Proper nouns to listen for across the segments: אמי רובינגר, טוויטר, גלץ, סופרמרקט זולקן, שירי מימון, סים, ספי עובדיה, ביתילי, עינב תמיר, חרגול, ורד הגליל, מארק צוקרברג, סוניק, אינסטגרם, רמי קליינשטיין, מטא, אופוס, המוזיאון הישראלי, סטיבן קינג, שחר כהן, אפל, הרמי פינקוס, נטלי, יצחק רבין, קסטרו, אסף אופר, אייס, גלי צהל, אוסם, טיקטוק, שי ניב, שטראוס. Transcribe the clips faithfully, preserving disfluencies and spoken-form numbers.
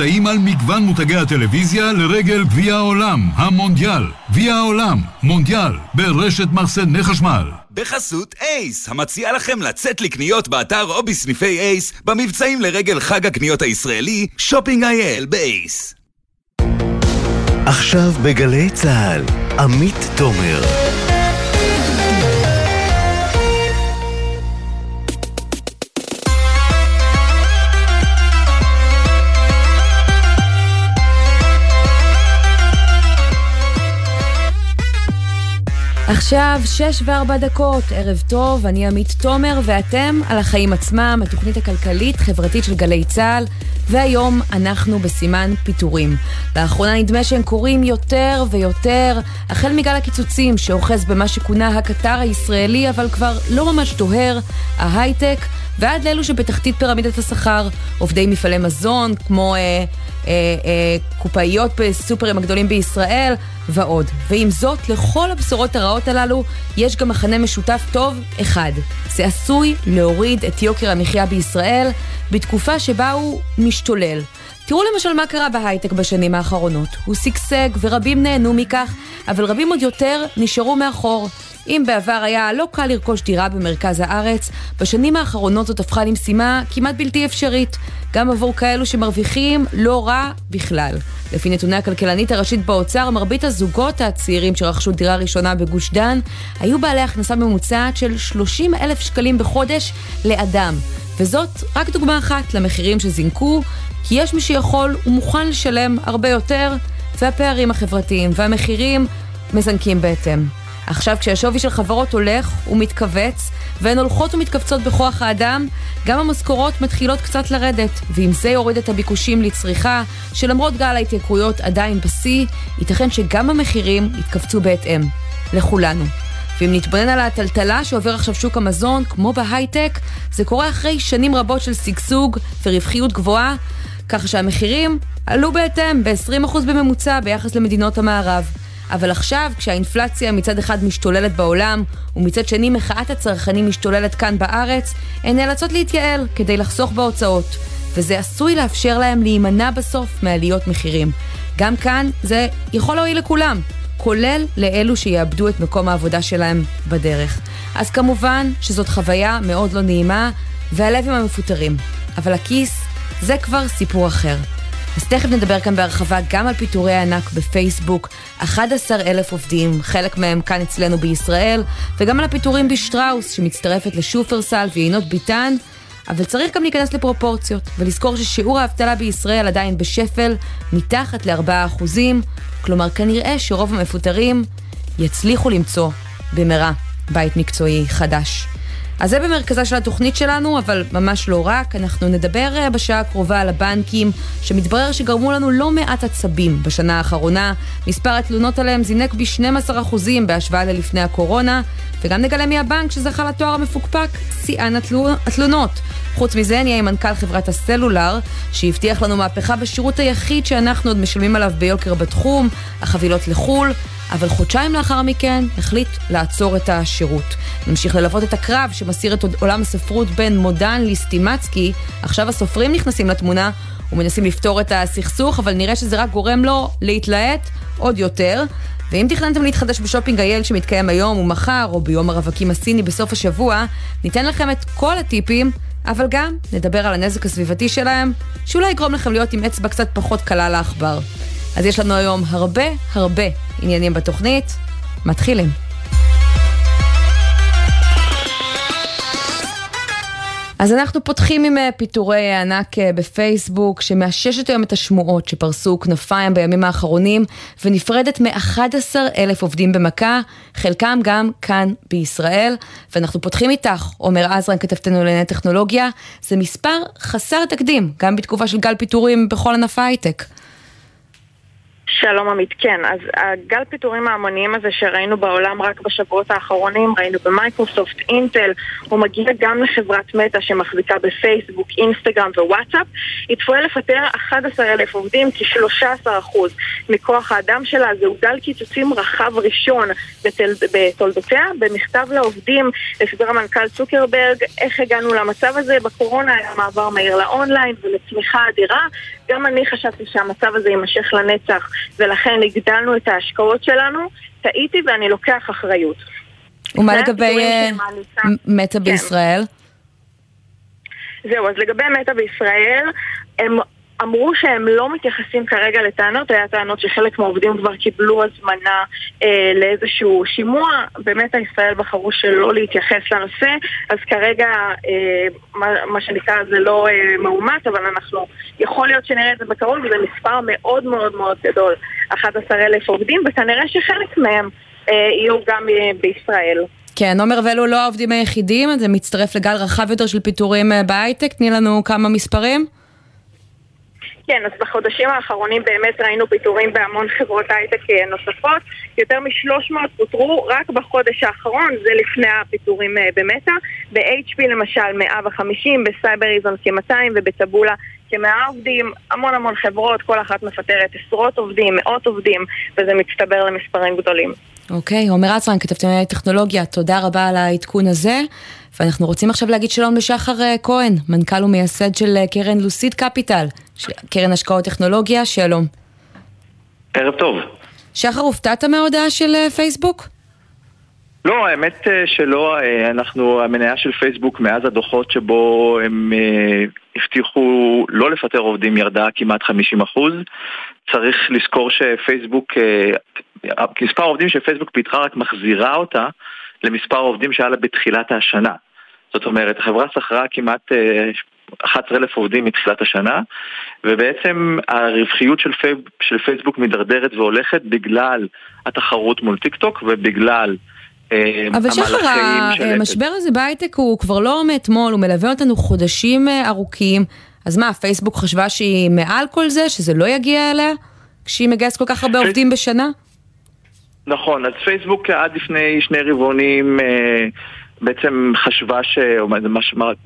מבצעים על מגוון מותגי הטלוויזיה לרגל גביע העולם, המונדיאל. גביע העולם, מונדיאל, ברשת מחסני חשמל. בחסות אייס, המציע לכם לצאת לקניות באתר או בסניפי אייס, במבצעים לרגל חג הקניות הישראלי, שופינג אייל באייס. עכשיו בגלי צהל, עמית תומר. עכשיו שש וארבע דקות, ערב טוב, אני עמית תומר ואתם על החיים עצמם, התוכנית הכלכלית חברתית של גלי צהל, והיום אנחנו בסימן פיטורים. לאחרונה נדמה שהם קוראים יותר ויותר, החל מגל הקיצוצים שאוחז במה שכונה הכתר הישראלי, אבל כבר לא ממש דוהר, ההייטק, ועד לאלו שבתחתית פירמידת השכר, עובדי מפעלי מזון, כמו אה, אה, אה, קופאיות בסופרים הגדולים בישראל, ועוד. ועם זאת, לכל הבשורות הרעות הללו, יש גם מחנה משותף טוב אחד. זה עשוי להוריד את יוקר המחיה בישראל, בתקופה שבה הוא משתולל. תראו למשל מה קרה בהייטק בשנים האחרונות. הוא סגסג ורבים נהנו מכך, אבל רבים עוד יותר נשארו מאחור. אם בעבר היה לא קל לרכוש דירה במרכז הארץ, בשנים האחרונות זאת הפכה למשימה כמעט בלתי אפשרית, גם עבור כאלו שמרוויחים לא רע בכלל. לפי נתוני הכלכלנית הראשית באוצר, מרבית הזוגות הצעירים שרכשו דירה ראשונה בגוש דן, היו בעלי הכנסה ממוצעת של שלושים אלף שקלים בחודש לאדם. וזאת רק דוגמה אחת למחירים שזינקו, כי יש מי שיכול ומוכן לשלם הרבה יותר, והפערים החברתיים והמחירים מזנקים בהתאם. עכשיו כשהשווי של חברות הולך ומתכווץ, והן הולכות ומתכווצות בכוח האדם, גם המשכורות מתחילות קצת לרדת, ועם זה יוריד את הביקושים לצריכה, שלמרות גל ההתייקרויות עדיין בשיא, ייתכן שגם המחירים יתכווצו בהתאם, לכולנו. ואם נתבונן על הטלטלה שעובר עכשיו שוק המזון, כמו בהייטק, זה קורה אחרי שנים רבות של סגסוג ורווחיות גבוהה, כך שהמחירים עלו בהתאם ב-עשרים אחוז בממוצע ביחס למדינות המערב. אבל עכשיו, כשהאינפלציה מצד אחד משתוללת בעולם, ומצד שני מחאת הצרכנים משתוללת כאן בארץ, הן נאלצות להתייעל כדי לחסוך בהוצאות, וזה עשוי לאפשר להם להימנע בסוף מעליות מחירים. גם כאן זה יכול להועיל לכולם, כולל לאלו שיאבדו את מקום העבודה שלהם בדרך. אז כמובן שזאת חוויה מאוד לא נעימה, והלב עם המפוטרים. אבל הכיס זה כבר סיפור אחר. אז תכף נדבר כאן בהרחבה גם על פיטורי הענק בפייסבוק, אחד עשר אלף עובדים, חלק מהם כאן אצלנו בישראל, וגם על הפיטורים בשטראוס שמצטרפת לשופרסל ויינות ביטן, אבל צריך גם להיכנס לפרופורציות, ולזכור ששיעור האבטלה בישראל עדיין בשפל, מתחת ל-ארבעה אחוז, כלומר כנראה שרוב המפוטרים יצליחו למצוא במראה בית מקצועי חדש. אז זה במרכזה של התוכנית שלנו, אבל ממש לא רק. אנחנו נדבר בשעה הקרובה על הבנקים, שמתברר שגרמו לנו לא מעט עצבים בשנה האחרונה. מספר התלונות עליהם זינק ב-שנים עשר אחוז בהשוואה ללפני הקורונה, וגם נגלה מהבנק שזכה לתואר המפוקפק, שיאן התלונות. חוץ מזה נהיה עם מנכ"ל חברת הסלולר, שהבטיח לנו מהפכה בשירות היחיד שאנחנו עוד משלמים עליו ביוקר בתחום, החבילות לחול, אבל חודשיים לאחר מכן החליט לעצור את השירות. נמשיך ללוות את הקרב שמסיר את עולם הספרות בין מודן לסטימצקי, עכשיו הסופרים נכנסים לתמונה ומנסים לפתור את הסכסוך, אבל נראה שזה רק גורם לו להתלהט עוד יותר. ואם תכננתם להתחדש בשופינג אייל שמתקיים היום ומחר, או ביום הרווקים הסיני בסוף השבוע, ניתן לכם את כל הטיפים, אבל גם נדבר על הנזק הסביבתי שלהם, שאולי יגרום לכם להיות עם אצבע קצת פחות קלה לאחבר. אז יש לנו היום הרבה הרבה עניינים בתוכנית. מתחילים. אז אנחנו פותחים עם פיטורי הענק בפייסבוק, שמאששת היום את השמועות שפרסו כנפיים בימים האחרונים, ונפרדת מ-אחד עשר אלף עובדים במכה, חלקם גם כאן בישראל. ואנחנו פותחים איתך, עומר אזרן, כתבתנו לענייני טכנולוגיה, זה מספר חסר תקדים, גם בתקופה של גל פיטורים בכל ענף ההייטק. שלום עמית, כן. אז הגל פיטורים ההמוניים הזה שראינו בעולם רק בשבועות האחרונים, ראינו במייקרוסופט, אינטל, הוא מגיע גם לחברת מטא שמחזיקה בפייסבוק, אינסטגרם ווואטסאפ. היא צפויה לפטר אחד עשר אלף עובדים, כ-שלושה עשר אחוז מכוח האדם שלה. זהו גל קיצוצים רחב ראשון בתולדותיה. במכתב לעובדים הסביר מנכ"ל צוקרברג איך הגענו למצב הזה. בקורונה היה מעבר מהיר לאונליין ולצמיחה אדירה, גם אני חשבתי שהמצב הזה יימשך לנצח, ולכן הגדלנו את ההשקעות שלנו, טעיתי ואני לוקח אחריות. ומה לגבי מטא בישראל? זהו, אז לגבי מטא בישראל, הם אמרו שהם לא מתייחסים כרגע לטענות, היה טענות שחלק מהעובדים כבר קיבלו הזמנה אה, לאיזשהו שימוע, באמת הישראל בחרו שלא להתייחס לנושא, אז כרגע אה, מה, מה שנקרא זה לא אה, מאומת, אבל אנחנו יכול להיות שנראה את זה בקרוב, וזה מספר מאוד מאוד מאוד גדול, אחד עשר אלף עובדים, וכנראה שחלק מהם אה, יהיו גם אה, בישראל. כן, עומר, ואלו לא העובדים היחידים, זה מצטרף לגל רחב יותר של פיטורים בהייטק, תני לנו כמה מספרים? כן, אז בחודשים האחרונים באמת ראינו פיטורים בהמון חברות הייטק נוספות, יותר מ-שלוש מאות פוטרו רק בחודש האחרון, זה לפני הפיטורים במטא, ב-אייץ' פי למשל מאה וחמישים, בסייבריזון כ-מאתיים ובטבולה כ-מאה עובדים, המון המון חברות, כל אחת מפטרת עשרות עובדים, מאות עובדים, וזה מצטבר למספרים גדולים. אוקיי, עומר אזרן, כתב ענייני טכנולוגיה, תודה רבה על העדכון הזה, ואנחנו רוצים עכשיו להגיד שלום לשחר כהן, מנכ"ל ומייסד של קרן לוסיד קאפיטל, קרן השקעות טכנולוגיה, שלום. ערב טוב. שחר, הופתעת מההודעה של פייסבוק? לא, האמת שלא, אנחנו, המניה של פייסבוק מאז הדוחות שבו הם הבטיחו לא לפטר עובדים ירדה כמעט חמישים אחוז, צריך לזכור שפייסבוק, מספר העובדים שפייסבוק פיתחה רק מחזירה אותה למספר העובדים שהיה לה בתחילת השנה. זאת אומרת, החברה שכרה כמעט אחד עשר אלף עובדים מתחילת השנה, ובעצם הרווחיות של, פי... של פייסבוק מדרדרת והולכת בגלל התחרות מול טיקטוק ובגלל אבל שחר, המשבר הזה בהייטק הוא כבר לא מאתמול, הוא מלווה אותנו חודשים ארוכים, אז מה, פייסבוק חשבה שהיא מעל כל זה, שזה לא יגיע אליה, כשהיא מגייס כל כך הרבה עובדים בשנה? נכון, אז פייסבוק עד לפני שני רבעונים בעצם חשבה ש...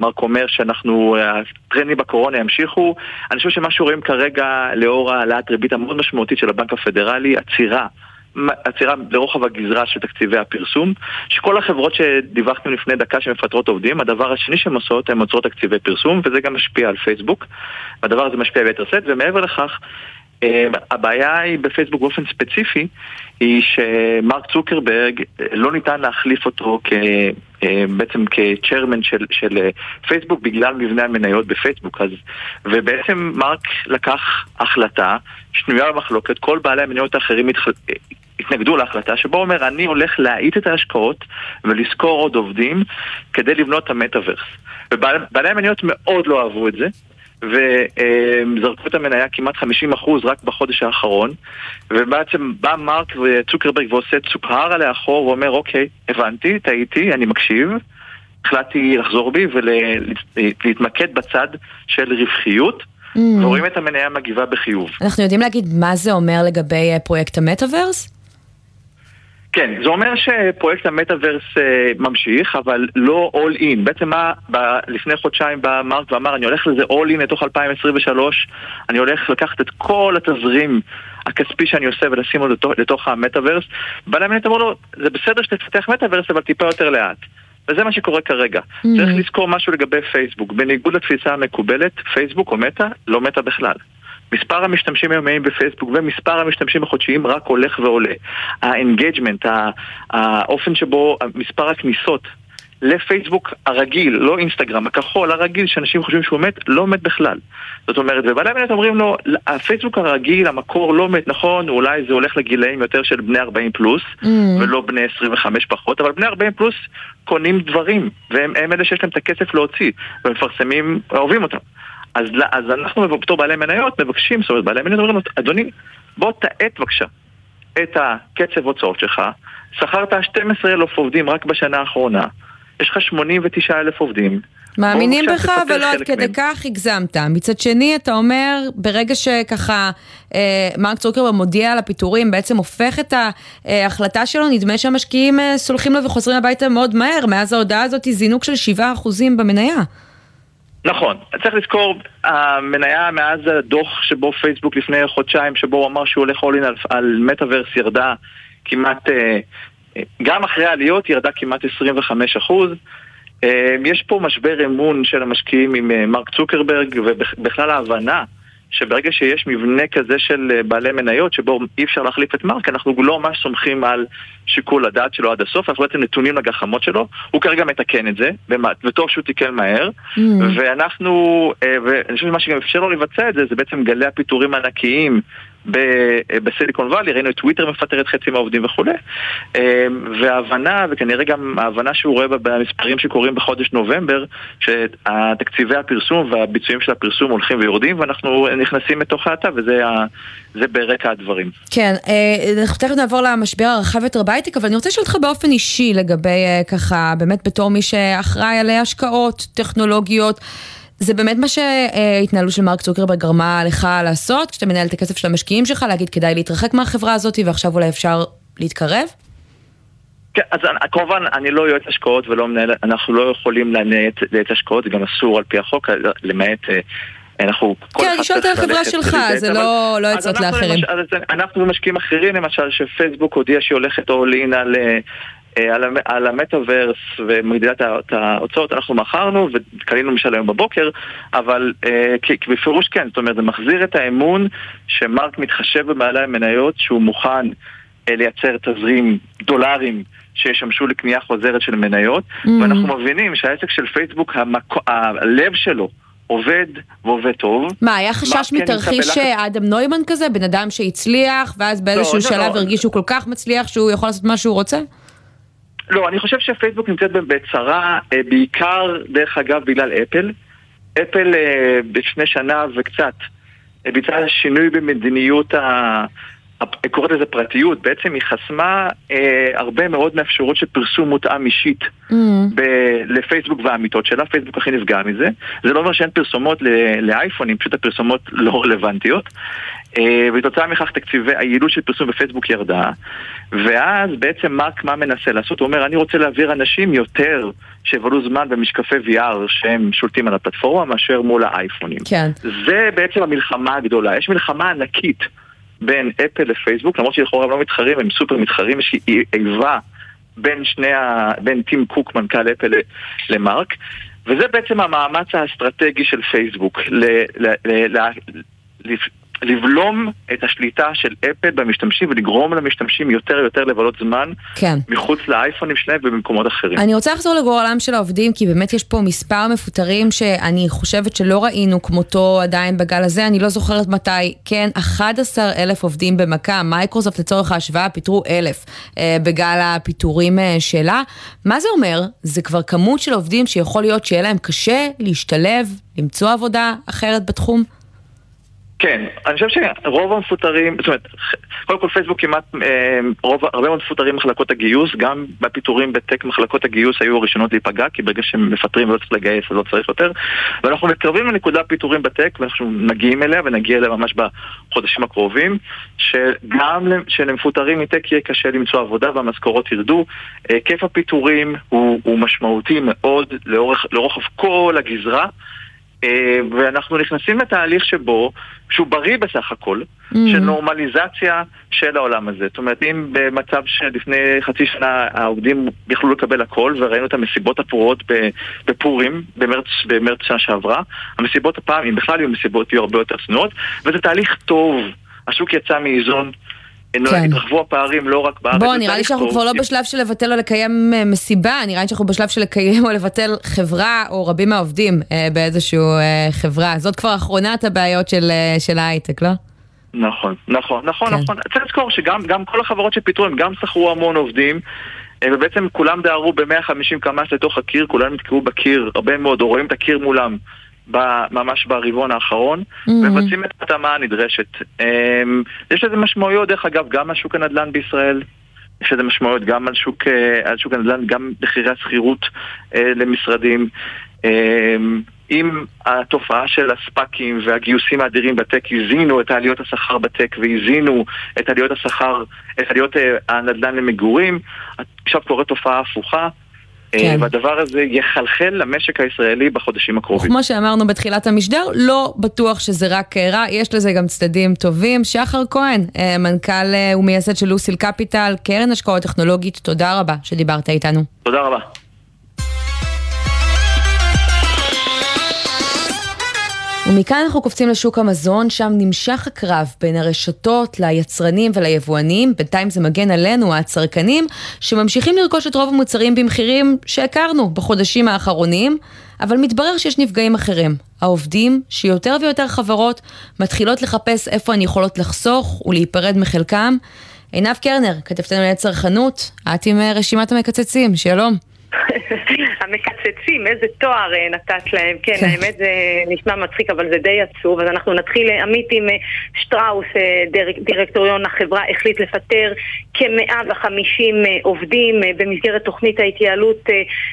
מרק אומר שאנחנו, הטרנדים בקורונה ימשיכו, אני חושב שמה שרואים כרגע לאור העלאת ריבית המאוד משמעותית של הבנק הפדרלי, עצירה עצירה לרוחב הגזרה של תקציבי הפרסום, שכל החברות שדיווחנו לפני דקה שמפטרות עובדים, הדבר השני שהן עושות, הן עוצרות תקציבי פרסום, וזה גם משפיע על פייסבוק, והדבר הזה משפיע ביתר שאת, ומעבר לכך, הבעיה היא בפייסבוק באופן ספציפי, היא שמארק צוקרברג לא ניתן להחליף אותו כ... בעצם כצ'רמן של, של פייסבוק בגלל מבנה המניות בפייסבוק אז, ובעצם מארק לקח החלטה שנויה במחלוקת, כל בעלי המניות האחרים התחל... התנגדו להחלטה שבו אומר אני הולך להעיט את ההשקעות ולזכור עוד עובדים כדי לבנות את המטאברס, ובעלי המניות מאוד לא אהבו את זה וזרקו את המניה כמעט חמישים אחוז רק בחודש האחרון, ובעצם בא מארק וצוקרברג ועושה צוקהר עליה אחור ואומר אוקיי, הבנתי, טעיתי, אני מקשיב, החלטתי לחזור בי ולהתמקד בצד של רווחיות, ורואים את המניה מגיבה בחיוב. אנחנו יודעים להגיד מה זה אומר לגבי פרויקט המטאברס? כן, זה אומר שפרויקט המטאברס ממשיך, אבל לא all in. בעצם מה, לפני חודשיים בא מארק ואמר, אני הולך לזה all in לתוך אלפיים עשרים ושלוש, אני הולך לקחת את כל התזרים הכספי שאני עושה ולשים אותו לתוך, לתוך המטאברס, ולמנית אמרו לו, זה בסדר שתפתח מטאברס, אבל טיפה יותר לאט. וזה מה שקורה כרגע. Mm-hmm. צריך לזכור משהו לגבי פייסבוק. בניגוד לתפיסה המקובלת, פייסבוק או מטא, לא מטא בכלל. מספר המשתמשים היומיים בפייסבוק ומספר המשתמשים החודשיים רק הולך ועולה. האנגייג'מנט, האופן שבו מספר הכניסות לפייסבוק הרגיל, לא אינסטגרם, הכחול הרגיל שאנשים חושבים שהוא מת, לא מת בכלל. זאת אומרת, ובעלי המניות אומרים לו, הפייסבוק הרגיל, המקור לא מת, נכון, אולי זה הולך לגילאים יותר של בני ארבעים פלוס, mm. ולא בני עשרים וחמש פחות, אבל בני ארבעים פלוס קונים דברים, והם אלה שיש להם את הכסף להוציא, ומפרסמים, אוהבים אותם. אז, אז אנחנו בתור בעלי מניות מבקשים, זאת אומרת, בעלי מניות אומרים, אדוני, בוא תעט בבקשה את הקצב הוצאות שלך, שכרת שנים עשר אלף עובדים רק בשנה האחרונה, יש לך שמונים ותשעה אלף עובדים. מאמינים בך, אבל לא עד כדי כך הגזמת. מצד שני, אתה אומר, ברגע שככה אה, מארק צוקרברג מודיע על הפיטורים, בעצם הופך את ההחלטה שלו, נדמה שהמשקיעים אה, סולחים לו וחוזרים הביתה מאוד מהר, מאז ההודעה הזאת היא זינוק של שבעה אחוזים במניה. נכון, צריך לזכור, המניה מאז הדוח שבו פייסבוק לפני חודשיים, שבו הוא אמר שהוא הולך אולין על, על מטאברס ירדה כמעט, גם אחרי העליות ירדה כמעט עשרים וחמישה אחוז, יש פה משבר אמון של המשקיעים עם מארק צוקרברג ובכלל ההבנה שברגע שיש מבנה כזה של בעלי מניות שבו אי אפשר להחליף את מארק, אנחנו לא ממש סומכים על שיקול הדעת שלו עד הסוף, אנחנו בעצם נתונים לגחמות שלו, הוא כרגע מתקן את זה, וטוב שהוא תיקן מהר, mm. ואנחנו, ואני חושב שמה שגם אפשר לו לבצע את זה, זה בעצם גלי הפיתורים הענקיים בסיליקון ואלי, ראינו את טוויטר מפטרת חצי מהעובדים וכו', וההבנה, וכנראה גם ההבנה שהוא רואה במספרים שקורים בחודש נובמבר, שהתקציבי הפרסום והביצועים של הפרסום הולכים ויורדים, ואנחנו נכנסים מתוך העתה, וזה ברקע הדברים. כן, אנחנו תכף נעבור למשבר הרחב יותר בהייטק, אבל אני רוצה לשאול אותך באופן אישי לגבי ככה, באמת בתור מי שאחראי עלי השקעות טכנולוגיות, זה באמת מה שהתנהלו של מארק צוקרברג גרמה לך לעשות, כשאתה מנהל את הכסף של המשקיעים שלך, להגיד כדאי להתרחק מהחברה הזאת, ועכשיו אולי אפשר להתקרב? כן, אז כמובן, אני לא יועץ השקעות, ואנחנו לא יכולים לנהל את השקעות, זה גם אסור על פי החוק, למעט... אנחנו כל אחד צריך ללכת, זה לא יצאות לאחרים. אנחנו במשקיעים אחרים, למשל, שפייסבוק הודיע שהיא הולכת אולין על... על המטאברס ומגדילת ההוצאות, אנחנו מחרנו וקלינו משל היום בבוקר, אבל בפירוש כן, זאת אומרת, זה מחזיר את האמון שמארק מתחשב במעלה המניות, שהוא מוכן לייצר תזרים דולרים שישמשו לקנייה חוזרת של מניות, ואנחנו מבינים שהעסק של פייסבוק, הלב שלו עובד ועובד טוב. מה, היה חשש מתרחיש אדם נוימן כזה, בן אדם שהצליח, ואז באיזשהו שלב הרגיש שהוא כל כך מצליח שהוא יכול לעשות מה שהוא רוצה? לא, אני חושב שפייסבוק נמצאת בצרה, בעיקר דרך אגב בגלל אפל. אפל בשני שנה וקצת ביצעה שינוי במדיניות, קוראת לזה פרטיות, בעצם היא חסמה הרבה מאוד מאפשרות של פרסום מותאם אישית לפייסבוק והאמיתות שלה, פייסבוק הכי נפגע מזה. זה לא אומר שאין פרסומות לאייפונים, פשוט הפרסומות לא רלוונטיות. ובתוצאה מכך תקציבי היעילות של פרסום בפייסבוק ירדה, ואז בעצם מארק מה מנסה לעשות? הוא אומר, אני רוצה להעביר אנשים יותר שיבלו זמן במשקפי וי אר שהם שולטים על הפלטפורמה מאשר מול האייפונים. כן. זה בעצם המלחמה הגדולה. יש מלחמה ענקית בין אפל לפייסבוק, למרות שלכאורה הם לא מתחרים, הם סופר מתחרים, יש איבה בין שני ה... בין טים קוק, מנכ"ל אפל, למארק, וזה בעצם המאמץ האסטרטגי של פייסבוק, ל... ל... ל... ל... לבלום את השליטה של אפל במשתמשים ולגרום למשתמשים יותר יותר לבלות זמן מחוץ לאייפונים שלהם ובמקומות אחרים. אני רוצה לחזור לגורלם של העובדים, כי באמת יש פה מספר מפוטרים שאני חושבת שלא ראינו כמותו עדיין בגל הזה, אני לא זוכרת מתי, כן, אחד עשר אלף עובדים במכה, מייקרוסופט לצורך ההשוואה פיטרו אלף בגל הפיטורים שלה. מה זה אומר? זה כבר כמות של עובדים שיכול להיות שיהיה להם קשה להשתלב, למצוא עבודה אחרת בתחום? כן, אני חושב שרוב המפוטרים, זאת אומרת, קודם כל פייסבוק כמעט, רוב, הרבה מאוד מפוטרים מחלקות הגיוס, גם בפיטורים בטק מחלקות הגיוס היו הראשונות להיפגע, כי ברגע שהם מפטרים ולא צריך לגייס, אז לא צריך יותר, ואנחנו מתקרבים לנקודה פיטורים בטק, ואנחנו מגיעים אליה ונגיע אליה ממש בחודשים הקרובים, שגם שלמפוטרים מטק יהיה קשה למצוא עבודה והמשכורות ירדו, היקף הפיטורים הוא, הוא משמעותי מאוד לאורך, לאורך כל הגזרה, ואנחנו נכנסים לתהליך שבו, שהוא בריא בסך הכל, mm-hmm. של נורמליזציה של העולם הזה. זאת אומרת, אם במצב שלפני חצי שנה העובדים יכלו לקבל הכל, וראינו את המסיבות הפורות בפורים, במרץ, במרץ שנה שעברה, המסיבות הפעם, אם בכלל יהיו מסיבות, יהיו הרבה יותר צנועות, וזה תהליך טוב. השוק יצא מאיזון, כן. התרחבו הפערים לא רק בארץ. בוא, נראה לי שאנחנו כבר לא בשלב של לבטל או לקיים מסיבה, נראה לי שאנחנו בשלב של לקיים או לבטל חברה או רבים מהעובדים באיזשהו חברה. זאת כבר אחרונת הבעיות של, של ההייטק, לא? נכון, נכון, נכון, כן. נכון. צריך לזכור שגם גם כל החברות שפיתרו, הם גם שכרו המון עובדים, ובעצם כולם דהרו ב-מאה וחמישים קמ"ש לתוך הקיר, כולם נתקעו בקיר, הרבה מאוד, או רואים את הקיר מולם, ממש ברבעון האחרון, מבצעים את התאמה הנדרשת. יש לזה משמעויות, דרך אגב, גם על שוק הנדל"ן בישראל, יש לזה משמעויות גם על שוק, על שוק הנדל"ן, גם מחירי הסחירות למשרדים. אם התופעה של הספקים והגיוסים האדירים בטק הזינו את העליות השכר בטק והזינו את העליות השכר, את העליות הנדל"ן למגורים, עכשיו קורה תופעה הפוכה, והדבר הזה יחלחל למשק הישראלי בחודשים הקרובים. כמו שאמרנו בתחילת המשדר, לא בטוח שזה רק רע, יש לזה גם צדדים טובים. שחר כהן, מנכ"ל ומייסד של לוסיד קאפיטל, קרן השקעות טכנולוגית, תודה רבה שדיברת איתנו. תודה רבה. ומכאן אנחנו קופצים לשוק המזון, שם נמשך הקרב בין הרשתות ליצרנים וליבואנים. בינתיים זה מגן עלינו, הצרכנים, שממשיכים לרכוש את רוב המוצרים במחירים שהכרנו בחודשים האחרונים, אבל מתברר שיש נפגעים אחרים. העובדים, שיותר ויותר חברות מתחילות לחפש איפה הן יכולות לחסוך ולהיפרד מחלקם. עינב קרנר, כתבתנו לצרכנות, את עם רשימת המקצצים, שלום. המקצצים, איזה תואר נתת להם, כן, האמת זה נשמע מצחיק אבל זה די עצוב. אז אנחנו נתחיל עמית עם שטראוס. דירקטוריון החברה החליט לפטר כ-מאה וחמישים עובדים במסגרת תוכנית ההתייעלות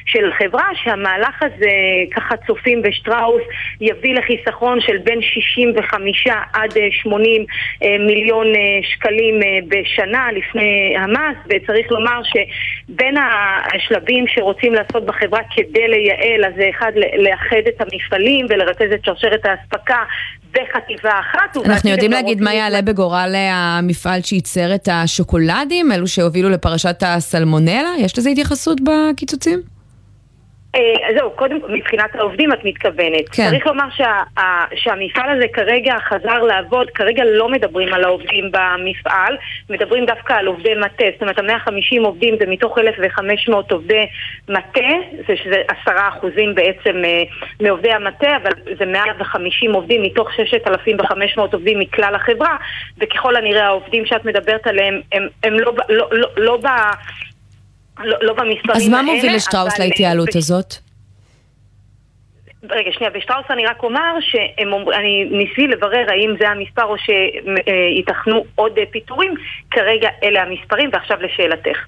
של חברה, שהמהלך הזה, ככה צופים בשטראוס, יביא לחיסכון של בין שישים וחמישה עד שמונים מיליון שקלים בשנה לפני המס, וצריך לומר שבין השלבים שרוצים לעשות בחברה כדי לייעל, אז אחד, לאחד את המפעלים ולרכז את שרשרת ההספקה בחטיבה אחת. אנחנו יודעים להגיד מה יעלה בגורל המפעל שייצר את השוקולדים, אלו שהובילו לפרשת הסלמונלה? יש לזה התייחסות בקיצוצים? זהו, קודם מבחינת העובדים את מתכוונת. כן. צריך לומר שה, שהמפעל הזה כרגע חזר לעבוד, כרגע לא מדברים על העובדים במפעל, מדברים דווקא על עובדי מטה, זאת אומרת, מאה וחמישים עובדים זה מתוך אלף וחמש מאות עובדי מטה, זה שזה עשרה אחוז בעצם מעובדי המטה, אבל זה מאה וחמישים עובדים מתוך שישת אלפים וחמש מאות עובדים מכלל החברה, וככל הנראה העובדים שאת מדברת עליהם, הם, הם לא, לא, לא, לא ב... לא, לא במספרים. אז מה מוביל לשטראוס להתייעלות הזאת? רגע, שנייה, בשטראוס אני רק אומר שאני ניסי לברר האם זה המספר או שיתכנו עוד פיתורים. כרגע אלה המספרים, ועכשיו לשאלתך.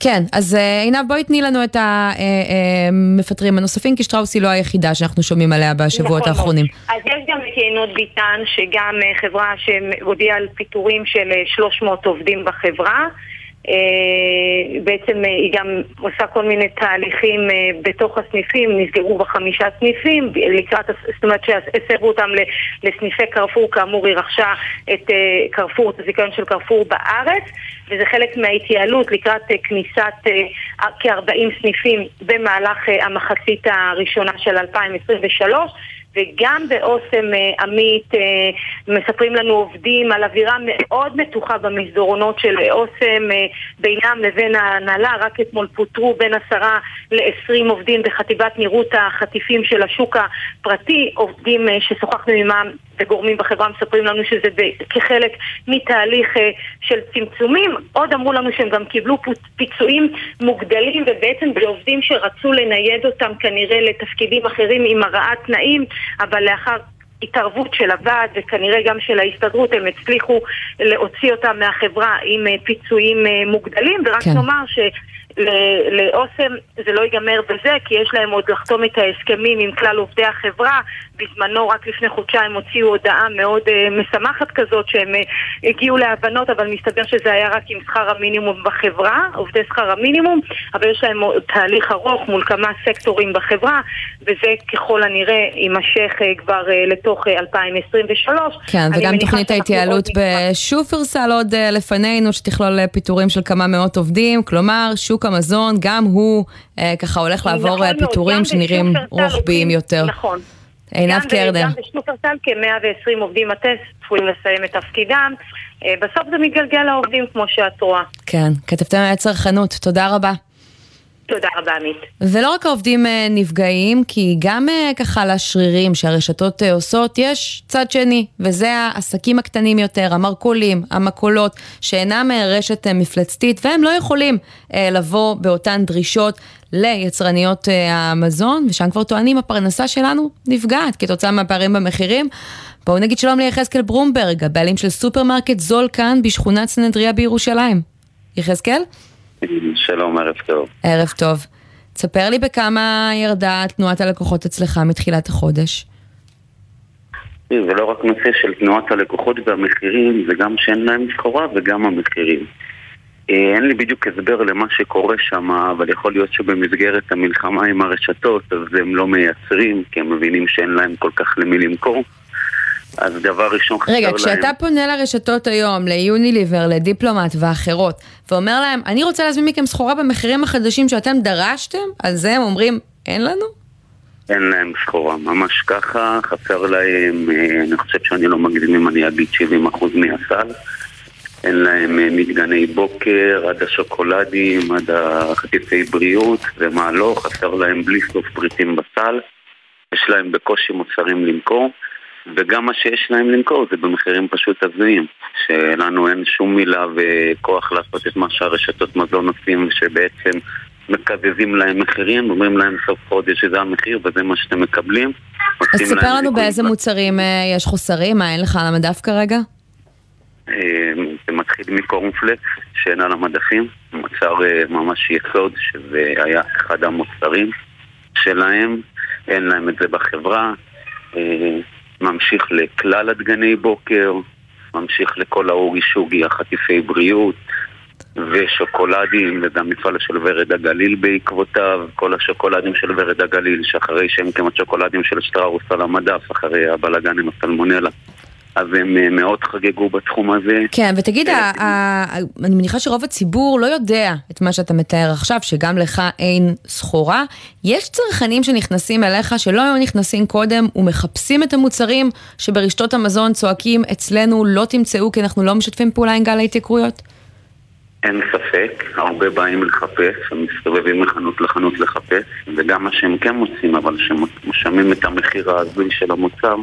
כן, אז עינב, בואי תני לנו את המפטרים הנוספים, כי שטראוס היא לא היחידה שאנחנו שומעים עליה בשבועות נכון, האחרונים. אז יש גם את יינות ביטן, שגם חברה שהודיעה על פיתורים של שלוש מאות עובדים בחברה, בעצם היא גם עושה כל מיני תהליכים בתוך הסניפים, נסגרו בחמישה סניפים, לקראת, זאת אומרת שהסרו אותם לסניפי קרפור, כאמור היא רכשה את קרפור, את הזיכיון של קרפור בארץ, וזה חלק מההתייעלות לקראת כניסת כ-ארבעים סניפים במהלך המחצית הראשונה של אלפיים עשרים ושלוש. וגם באוסם עמית מספרים לנו עובדים על אווירה מאוד מתוחה במסדרונות של אוסם, בינם לבין ההנהלה. רק אתמול פוטרו בין עשרה ל-עשרים עובדים בחטיבת נירות החטיפים של השוק הפרטי. עובדים ששוחחנו עימם וגורמים בחברה מספרים לנו שזה כחלק מתהליך של צמצומים. עוד אמרו לנו שהם גם קיבלו פיצויים מוגדלים, ובעצם בעובדים שרצו לנייד אותם כנראה לתפקידים אחרים עם הרעת תנאים, אבל לאחר התערבות של הוועד וכנראה גם של ההסתדרות הם הצליחו להוציא אותם מהחברה עם פיצויים מוגדלים. ורק כן. נאמר ש... לאוסם זה לא ייגמר בזה, כי יש להם עוד לחתום את ההסכמים עם כלל עובדי החברה. בזמנו רק לפני חודשיים הוציאו הודעה מאוד משמחת כזאת שהם הגיעו להבנות, אבל מסתבר שזה היה רק עם שכר המינימום בחברה, עובדי שכר המינימום, אבל יש להם תהליך ארוך מול כמה סקטורים בחברה, וזה ככל הנראה יימשך כבר לתוך אלפיים עשרים ושלוש. כן, וגם תוכנית ההתייעלות בשופרסל עוד לפנינו, שתכלול פיטורים של כמה מאות עובדים, כלומר שוק המזון, גם הוא אה, ככה הולך לעבור פיתורים שנראים רוחביים יותר. נכון. עינב קרנר. גם בשופרסל כ-מאה ועשרים עובדים הטס צפויים לסיים את תפקידם. אה, בסוף זה מתגלגל לעובדים כמו שאת רואה. כן, כתבתם על הצרכנות. תודה רבה. תודה רבה, עמית. ולא רק העובדים נפגעים, כי גם ככה לשרירים שהרשתות עושות, יש צד שני, וזה העסקים הקטנים יותר, המרקולים, המקולות, שאינם רשת מפלצתית, והם לא יכולים לבוא באותן דרישות ליצרניות המזון, ושם כבר טוענים, הפרנסה שלנו נפגעת כתוצאה מהפערים במחירים. בואו נגיד שלום ליחזקאל ברומברג, הבעלים של סופרמרקט זול כאן בשכונת סנהדריה בירושלים. יחזקאל? שלום, ערב טוב. ערב טוב. תספר לי בכמה ירדה תנועת הלקוחות אצלך מתחילת החודש. זה לא רק נושא של תנועת הלקוחות והמחירים, זה גם שאין להם סחורה וגם המחירים. אין לי בדיוק הסבר למה שקורה שם, אבל יכול להיות שבמסגרת המלחמה עם הרשתות, אז הם לא מייצרים, כי הם מבינים שאין להם כל כך למי למכור. אז דבר ראשון חסר להם. רגע, כשאתה פונה לרשתות היום, ליוניליבר, לדיפלומט ואחרות, ואומר להם, אני רוצה להזמין מכם סחורה במחירים החדשים שאתם דרשתם, על זה הם אומרים, אין לנו? אין להם סחורה, ממש ככה, חסר להם, אני חושב שאני לא מגדים אם אני אגיד שבעים אחוז מהסל, אין להם מתגני בוקר, עד השוקולדים, עד החטיפי בריאות, ומה לא, חסר להם בלי סוף פריטים בסל, יש להם בקושי מוצרים למכור, וגם מה שיש להם למכור זה במחירים פשוט הזויים, שלנו אין שום מילה וכוח לעשות את מה שהרשתות מזון עושים, שבעצם מקזזים להם מחירים, אומרים להם סוף חודש שזה המחיר וזה מה שאתם מקבלים. אז סיפר לנו באיזה מוצרים יש חוסרים, מה אין לך על המדף כרגע? זה מתחיל מקורנפלקס שאין על המדפים, מוצר ממש יסוד שזה היה אחד המוצרים שלהם, אין להם את זה בחברה, ממשיך לכלל הדגני בוקר, ממשיך לכל האורי שוגי, החטיפי בריאות ושוקולדים, וזה המפעל של ורד הגליל בעקבותיו, כל השוקולדים של ורד הגליל, שאחרי שהם כמעט שוקולדים של שטראוס על המדף, אחרי הבלגן עם הסלמונלה. אז הם מאוד חגגו בתחום הזה. כן, ותגיד, אני מניחה שרוב הציבור לא יודע את מה שאתה מתאר עכשיו, שגם לך אין סחורה. יש צרכנים שנכנסים אליך, שלא היו נכנסים קודם, ומחפשים את המוצרים שברשתות המזון צועקים, אצלנו לא תמצאו, כי אנחנו לא משתפים פעולה עם גל ההתייקרויות? אין ספק, הרבה באים לחפש, הם מסתובבים מחנות לחנות לחפש, וגם מה שהם כן מוצאים, אבל שמשמים את המחיר העזוי של המוצר,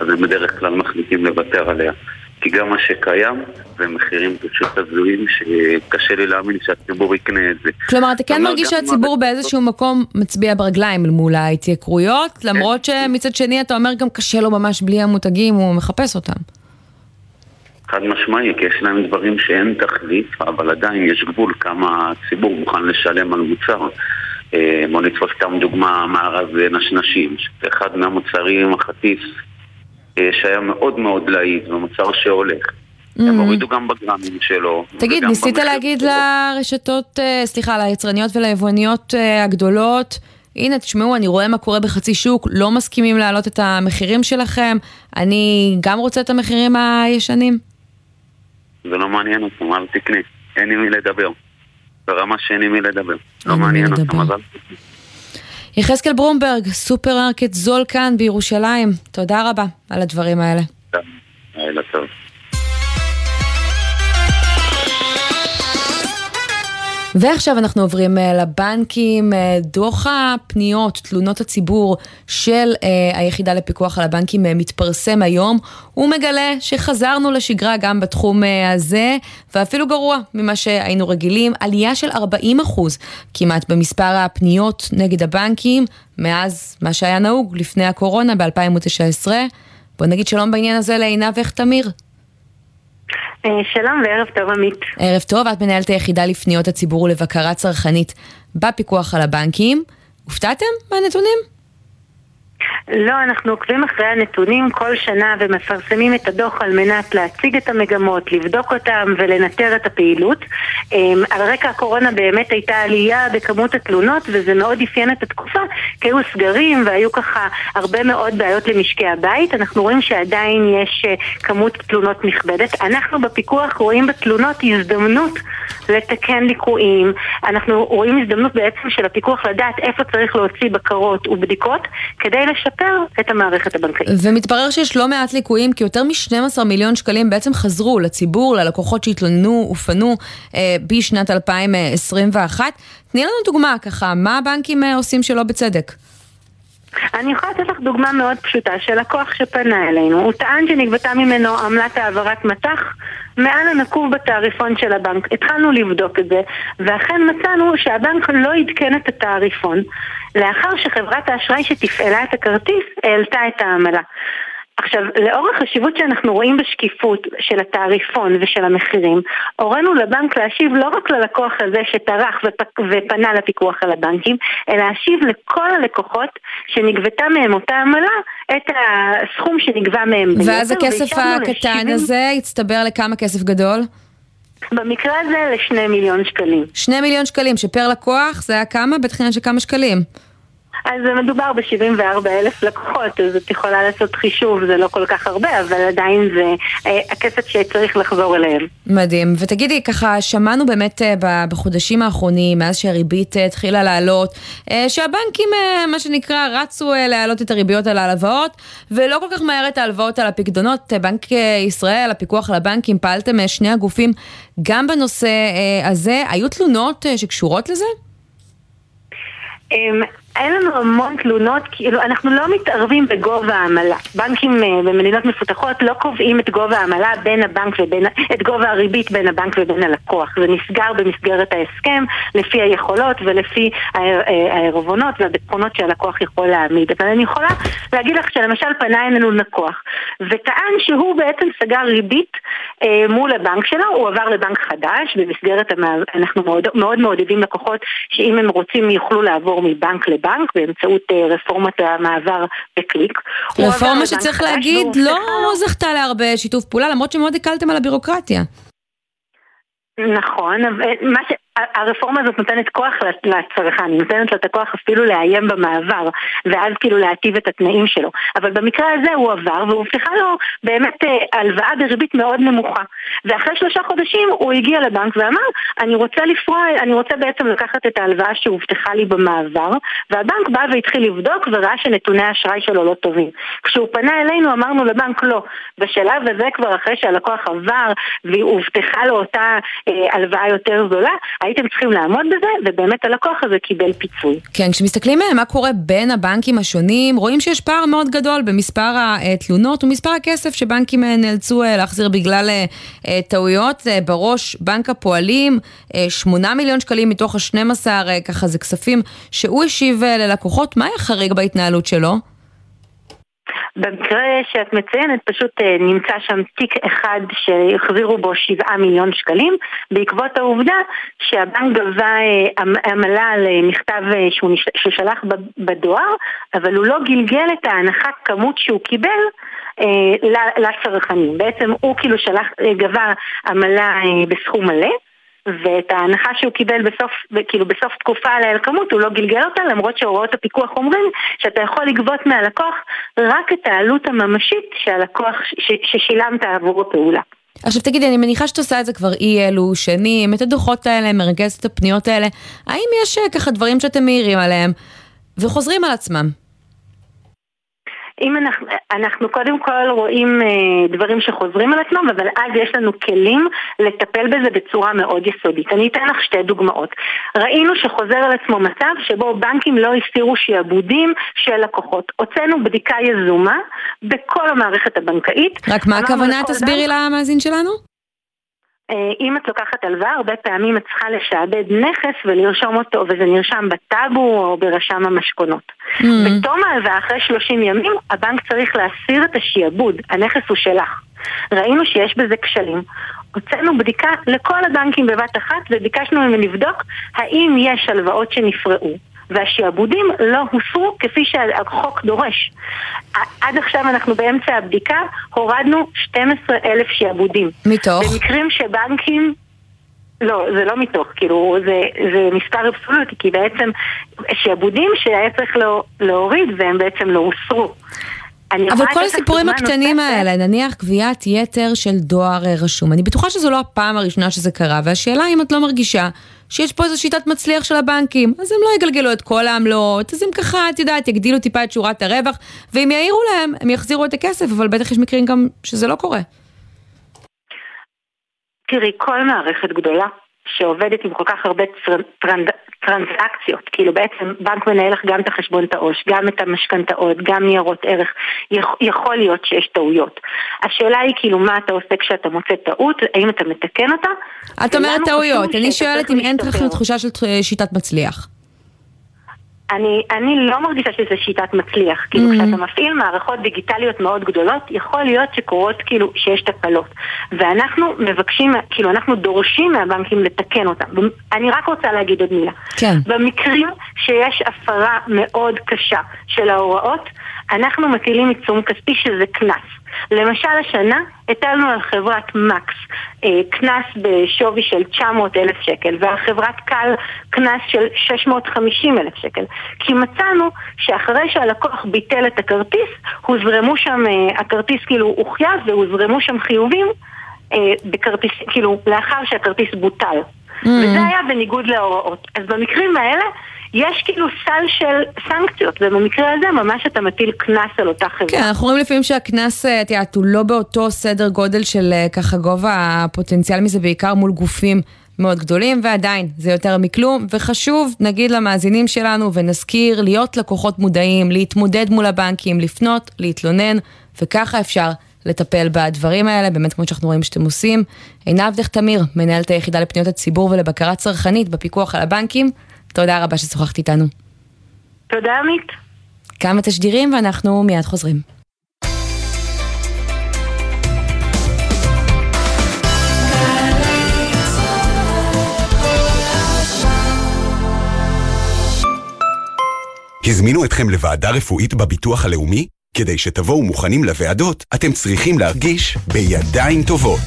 אז הם בדרך כלל מחליטים לוותר עליה. כי גם מה שקיים, זה מחירים פשוט הזויים, שקשה לי להאמין שהציבור יקנה את זה. כלומר, אתה כן מרגיש שהציבור באיזשהו מקום מצביע ברגליים מול ההתייקרויות, למרות שמצד שני אתה אומר גם קשה לו ממש בלי המותגים, הוא מחפש אותם. חד משמעי, כי יש להם דברים שאין תחליף, אבל עדיין יש גבול כמה הציבור מוכן לשלם על מוצר. בוא נתפוס סתם דוגמה, מארז נשנשים, אחד מהמוצרים החטיף שהיה מאוד מאוד להיט, ומוצר שהולך. Mm-hmm. הם הורידו גם בגרמים שלו. תגיד, ניסית להגיד שלו. לרשתות, סליחה, ליצרניות וליבואניות הגדולות, הנה, תשמעו, אני רואה מה קורה בחצי שוק, לא מסכימים להעלות את המחירים שלכם, אני גם רוצה את המחירים הישנים? זה לא מעניין אותם, אל תקנה. אין עם מי לדבר. ברמה שאין עם מי לדבר. לא מעניין אותם, אז אל תקנה. יחזקאל ברומברג, סופרמרקט זול כאן בירושלים. תודה רבה על הדברים האלה. תודה. לילה טוב. ועכשיו אנחנו עוברים לבנקים, דוח הפניות, תלונות הציבור של היחידה לפיקוח על הבנקים מתפרסם היום, ומגלה שחזרנו לשגרה גם בתחום הזה, ואפילו גרוע ממה שהיינו רגילים, עלייה של ארבעים אחוז כמעט במספר הפניות נגד הבנקים, מאז מה שהיה נהוג לפני הקורונה ב-אלפיים ותשע עשרה, בוא נגיד שלום בעניין הזה לעינב תומר. שלום וערב טוב עמית. ערב טוב, את מנהלת היחידה לפניות הציבור ולבקרה צרכנית בפיקוח על הבנקים. הופתעתם מהנתונים? לא, אנחנו עוקבים אחרי הנתונים כל שנה ומפרסמים את הדוח על מנת להציג את המגמות, לבדוק אותם ולנטר את הפעילות. על רקע הקורונה באמת הייתה עלייה בכמות התלונות וזה מאוד אפיין את התקופה, כי היו סגרים והיו ככה הרבה מאוד בעיות למשקי הבית. אנחנו רואים שעדיין יש כמות תלונות נכבדת. אנחנו בפיקוח רואים בתלונות הזדמנות לתקן ליקויים. אנחנו רואים הזדמנות בעצם של הפיקוח לדעת איפה צריך להוציא בקרות ובדיקות כדי לשפר את המערכת הבנקאית. ומתברר שיש לא מעט ליקויים, כי יותר מ-שנים עשר מיליון שקלים בעצם חזרו לציבור, ללקוחות שהתלוננו ופנו אה, בשנת אלפיים עשרים ואחת. תני לנו דוגמה ככה, מה הבנקים עושים שלא בצדק? אני יכולה לתת לך דוגמה מאוד פשוטה של לקוח שפנה אלינו. הוא טען שנגבתה ממנו עמלת העברת מטח מעל הנקוב בתעריפון של הבנק. התחלנו לבדוק את זה, ואכן מצאנו שהבנק לא עדכן את התעריפון, לאחר שחברת האשראי שתפעלה את הכרטיס העלתה את העמלה. עכשיו, לאור החשיבות שאנחנו רואים בשקיפות של התעריפון ושל המחירים, הורינו לבנק להשיב לא רק ללקוח הזה שטרח ופנה לפיקוח על הבנקים, אלא להשיב לכל הלקוחות שנגבתה מהם אותה עמלה את הסכום שנגבה מהם. ואז הכסף הקטן הזה הצטבר לכמה כסף גדול? במקרה הזה לשני מיליון שקלים. שני מיליון שקלים, שפר לקוח זה היה כמה? בתחילה שכמה שקלים? אז מדובר ב-שבעים וארבעה אלף לקוחות, אז את יכולה לעשות חישוב, זה לא כל כך הרבה, אבל עדיין זה הכסף שצריך לחזור אליהם. מדהים, ותגידי, ככה שמענו באמת בחודשים האחרונים, מאז שהריבית התחילה לעלות, שהבנקים, מה שנקרא, רצו להעלות את הריביות על ההלוואות, ולא כל כך מהר את ההלוואות על הפקדונות. בנק ישראל, הפיקוח על הבנקים, פעלתם שני הגופים גם בנושא הזה. היו תלונות שקשורות לזה? אין לנו המון תלונות, כאילו אנחנו לא מתערבים בגובה העמלה. בנקים במדינות מפותחות לא קובעים את גובה העמלה בין הבנק ובין, את גובה הריבית בין הבנק ובין הלקוח. זה נסגר במסגרת ההסכם לפי היכולות ולפי הערבונות והביטחונות שהלקוח יכול להעמיד. אבל אני יכולה להגיד לך שלמשל פנה אלינו לקוח וטען שהוא בעצם סגר ריבית מול הבנק שלו, הוא עבר לבנק חדש במסגרת המעבר. אנחנו מאוד מאוד מעודדים לקוחות שאם הם רוצים יוכלו לעבור מבנק לבנק בנק באמצעות רפורמת המעבר בקליק. רפורמה שצריך להגיד לא זכתה להרבה שיתוף פעולה, למרות שמאוד הקלתם על הבירוקרטיה. נכון, מה ש... הרפורמה הזאת נותנת כוח לצרכן, נותנת לו את הכוח אפילו לאיים במעבר, ואז כאילו להטיב את התנאים שלו. אבל במקרה הזה הוא עבר, והוא פתיחה לו באמת הלוואה בריבית מאוד נמוכה. ואחרי שלושה חודשים הוא הגיע לבנק ואמר, אני רוצה לפרוע, אני רוצה בעצם לקחת את ההלוואה שהובטחה לי במעבר, והבנק בא והתחיל לבדוק וראה שנתוני האשראי שלו לא טובים. כשהוא פנה אלינו אמרנו לבנק לא. בשלב הזה כבר אחרי שהלקוח עבר, והובטחה לו אותה הלוואה יותר זולה, הייתם צריכים לעמוד בזה, ובאמת הלקוח הזה קיבל פיצוי. כן, כשמסתכלים מה קורה בין הבנקים השונים, רואים שיש פער מאוד גדול במספר התלונות ומספר הכסף שבנקים נאלצו להחזיר בגלל טעויות. בראש בנק הפועלים, שמונה מיליון שקלים מתוך ה-שנים עשר, ככה זה כספים שהוא השיב ללקוחות. מה היה חריג בהתנהלות שלו? במקרה שאת מציינת, פשוט נמצא שם תיק אחד שהחזירו בו שבעה מיליון שקלים, בעקבות העובדה שהבנק גבה עמלה על מכתב שהוא ששלח בדואר, אבל הוא לא גלגל את ההנחת כמות שהוא קיבל לצרכנים. בעצם הוא כאילו שלח, גבה עמלה בסכום מלא, ואת ההנחה שהוא קיבל בסוף, כאילו בסוף תקופה על ההלקמות, הוא לא גלגל אותה, למרות שהוראות הפיקוח אומרים שאתה יכול לגבות מהלקוח רק את העלות הממשית שהלקוח ש- ששילמת עבור הפעולה. עכשיו תגידי, אני מניחה שאת עושה את זה כבר אי אלו שנים, את הדוחות האלה, מרגזת את הפניות האלה, האם יש ככה דברים שאתם מעירים עליהם וחוזרים על עצמם? אם אנחנו, אנחנו קודם כל רואים אה, דברים שחוזרים על עצמם, אבל אז יש לנו כלים לטפל בזה בצורה מאוד יסודית. אני אתן לך שתי דוגמאות. ראינו שחוזר על עצמו מצב שבו בנקים לא הסירו שיעבודים של לקוחות. הוצאנו בדיקה יזומה בכל המערכת הבנקאית. רק מה הכוונה? תסבירי למאזין שלנו? אם את לוקחת הלוואה, הרבה פעמים את צריכה לשעבד נכס ולרשום אותו, וזה נרשם בטאבו או ברשם המשכונות. Mm-hmm. בתום ההלוואה, אחרי שלושים ימים, הבנק צריך להסיר את השיעבוד, הנכס הוא שלך. ראינו שיש בזה כשלים. הוצאנו בדיקה לכל הבנקים בבת אחת, וביקשנו מהם לבדוק האם יש הלוואות שנפרעו. והשיעבודים לא הוסרו כפי שהחוק דורש. עד עכשיו אנחנו באמצע הבדיקה, הורדנו שנים עשר אלף שיעבודים. מתוך? במקרים שבנקים... לא, זה לא מתוך, כאילו, זה, זה מספר אבסולוטי, כי בעצם שיעבודים שהיה צריך לא, להוריד, והם בעצם לא הוסרו. אבל כל הסיפורים הקטנים האלה, נניח קביעת יתר של דואר רשום, אני בטוחה שזו לא הפעם הראשונה שזה קרה, והשאלה אם את לא מרגישה שיש פה איזו שיטת מצליח של הבנקים, אז הם לא יגלגלו את כל העמלות, אז הם ככה, את יודעת, יגדילו טיפה את שורת הרווח, ואם יעירו להם, הם יחזירו את הכסף, אבל בטח יש מקרים גם שזה לא קורה. תראי, כל מערכת גדולה שעובדת עם כל כך הרבה טרנזקציות, כאילו בעצם בנק מנהל לך גם את החשבון העו"ש, גם את המשכנתאות, גם ניירות ערך, יכול להיות שיש טעויות. השאלה היא כאילו מה אתה עושה כשאתה מוצא טעות, האם אתה מתקן אותה? את אומרת טעויות, אני שואלת אם אין לכם תחושה של שיטת מצליח. אני, אני לא מרגישה שזה שיטת מצליח, כאילו mm-hmm. כשאתה מפעיל מערכות דיגיטליות מאוד גדולות, יכול להיות שקורות כאילו שיש תקלות, ואנחנו מבקשים, כאילו אנחנו דורשים מהבנקים לתקן אותם. אני רק רוצה להגיד עוד מילה. כן. במקרים שיש הפרה מאוד קשה של ההוראות, אנחנו מטילים עיצום כספי שזה קנס. למשל השנה הטלנו על חברת מקס קנס בשווי של תשע מאות אלף שקל, ועל חברת קל קנס של שש מאות וחמישים אלף שקל, כי מצאנו שאחרי שהלקוח ביטל את הכרטיס, הוזרמו שם, הכרטיס כאילו הוחייב והוזרמו שם חיובים בכרטיס, כאילו לאחר שהכרטיס בוטל. Mm. וזה היה בניגוד להוראות. אז במקרים האלה יש כאילו סל של סנקציות, ובמקרה הזה ממש אתה מטיל קנס על אותה חברה. כן, אנחנו רואים לפעמים שהקנס תיאת, הוא לא באותו סדר גודל של ככה גובה הפוטנציאל מזה, בעיקר מול גופים מאוד גדולים, ועדיין זה יותר מכלום, וחשוב נגיד למאזינים שלנו ונזכיר להיות לקוחות מודעים, להתמודד מול הבנקים, לפנות, להתלונן, וככה אפשר לטפל בדברים האלה, באמת כמו שאנחנו רואים שאתם עושים. עינב תמיר, מנהלת היחידה לפניות הציבור ולבקרה צרכנית בפיקוח על הבנקים, תודה רבה ששוחחת איתנו. תודה עמית. כמה תשדירים ואנחנו מיד חוזרים. הזמינו אתכם לוועדה רפואית בביטוח הלאומי? כדי שתבואו מוכנים לוועדות, אתם צריכים להרגיש בידיים טובות.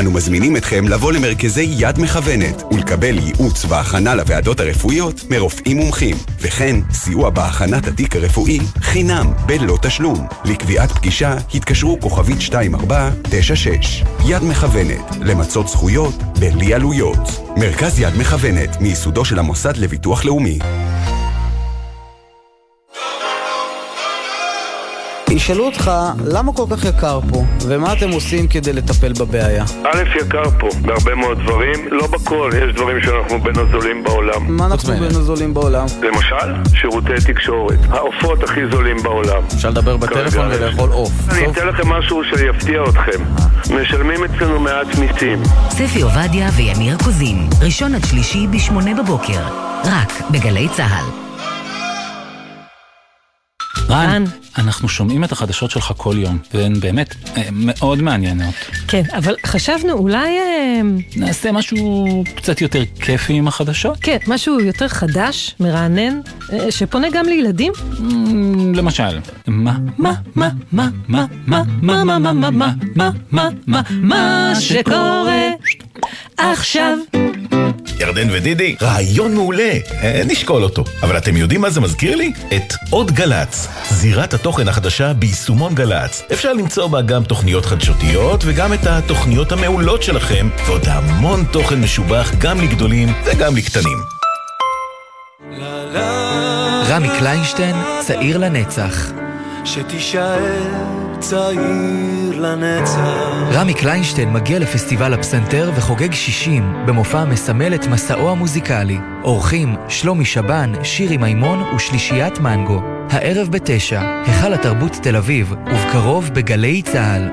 אנו מזמינים אתכם לבוא למרכזי יד מכוונת ולקבל ייעוץ והכנה לוועדות הרפואיות מרופאים מומחים, וכן סיוע בהכנת התיק הרפואי חינם בלא תשלום. לקביעת פגישה התקשרו כוכבית שתיים ארבע תשע שש. יד מכוונת, למצות זכויות בלי עלויות. מרכז יד מכוונת, מיסודו של המוסד לביטוח לאומי. ישאלו אותך, למה כל כך יקר פה? ומה אתם עושים כדי לטפל בבעיה? א', יקר פה, בהרבה מאוד דברים, לא בכל, יש דברים שאנחנו בין הזולים בעולם. מה אנחנו בין הזולים בעולם? למשל, שירותי תקשורת, העופות הכי זולים בעולם. אפשר לדבר בטלפון ולאכול עוף. אני אתן לכם משהו שיפתיע אתכם. משלמים אצלנו מעט מיסים. ספי עובדיה וימיר קוזין, ראשון עד שלישי בשמונה בבוקר, רק בגלי צהל. רן, אנחנו שומעים את החדשות שלך כל יום, והן באמת מאוד מעניינות. כן, אבל חשבנו אולי נעשה משהו קצת יותר כיפי עם החדשות. כן, משהו יותר חדש, מרענן, שפונה גם לילדים. למשל, מה, מה, מה, מה, מה, מה, מה, מה, מה, מה, מה, מה, מה, מה, מה שקורה עכשיו. ירדן ודידי, רעיון מעולה, נשקול אותו. אבל אתם יודעים מה זה מזכיר לי? את עוד גלץ, זירת התוכן החדשה ביישומון גלץ. אפשר למצוא בה גם תוכניות חדשותיות וגם את התוכניות המעולות שלכם, ועוד המון תוכן משובח גם לגדולים וגם לקטנים. רמי קליינשטיין, צעיר לנצח. שתישאר צעיר לנצח. רמי קליינשטיין מגיע לפסטיבל הפסנתר וחוגג שישים במופע מסמל את מסעו המוזיקלי. אורחים שלומי שבן, שירי מימון ושלישיית מנגו. הערב בתשע, החל התרבות תל אביב, ובקרוב בגלי צהל.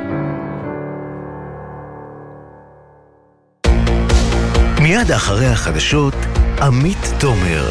מיד אחרי החדשות, עמית תומר.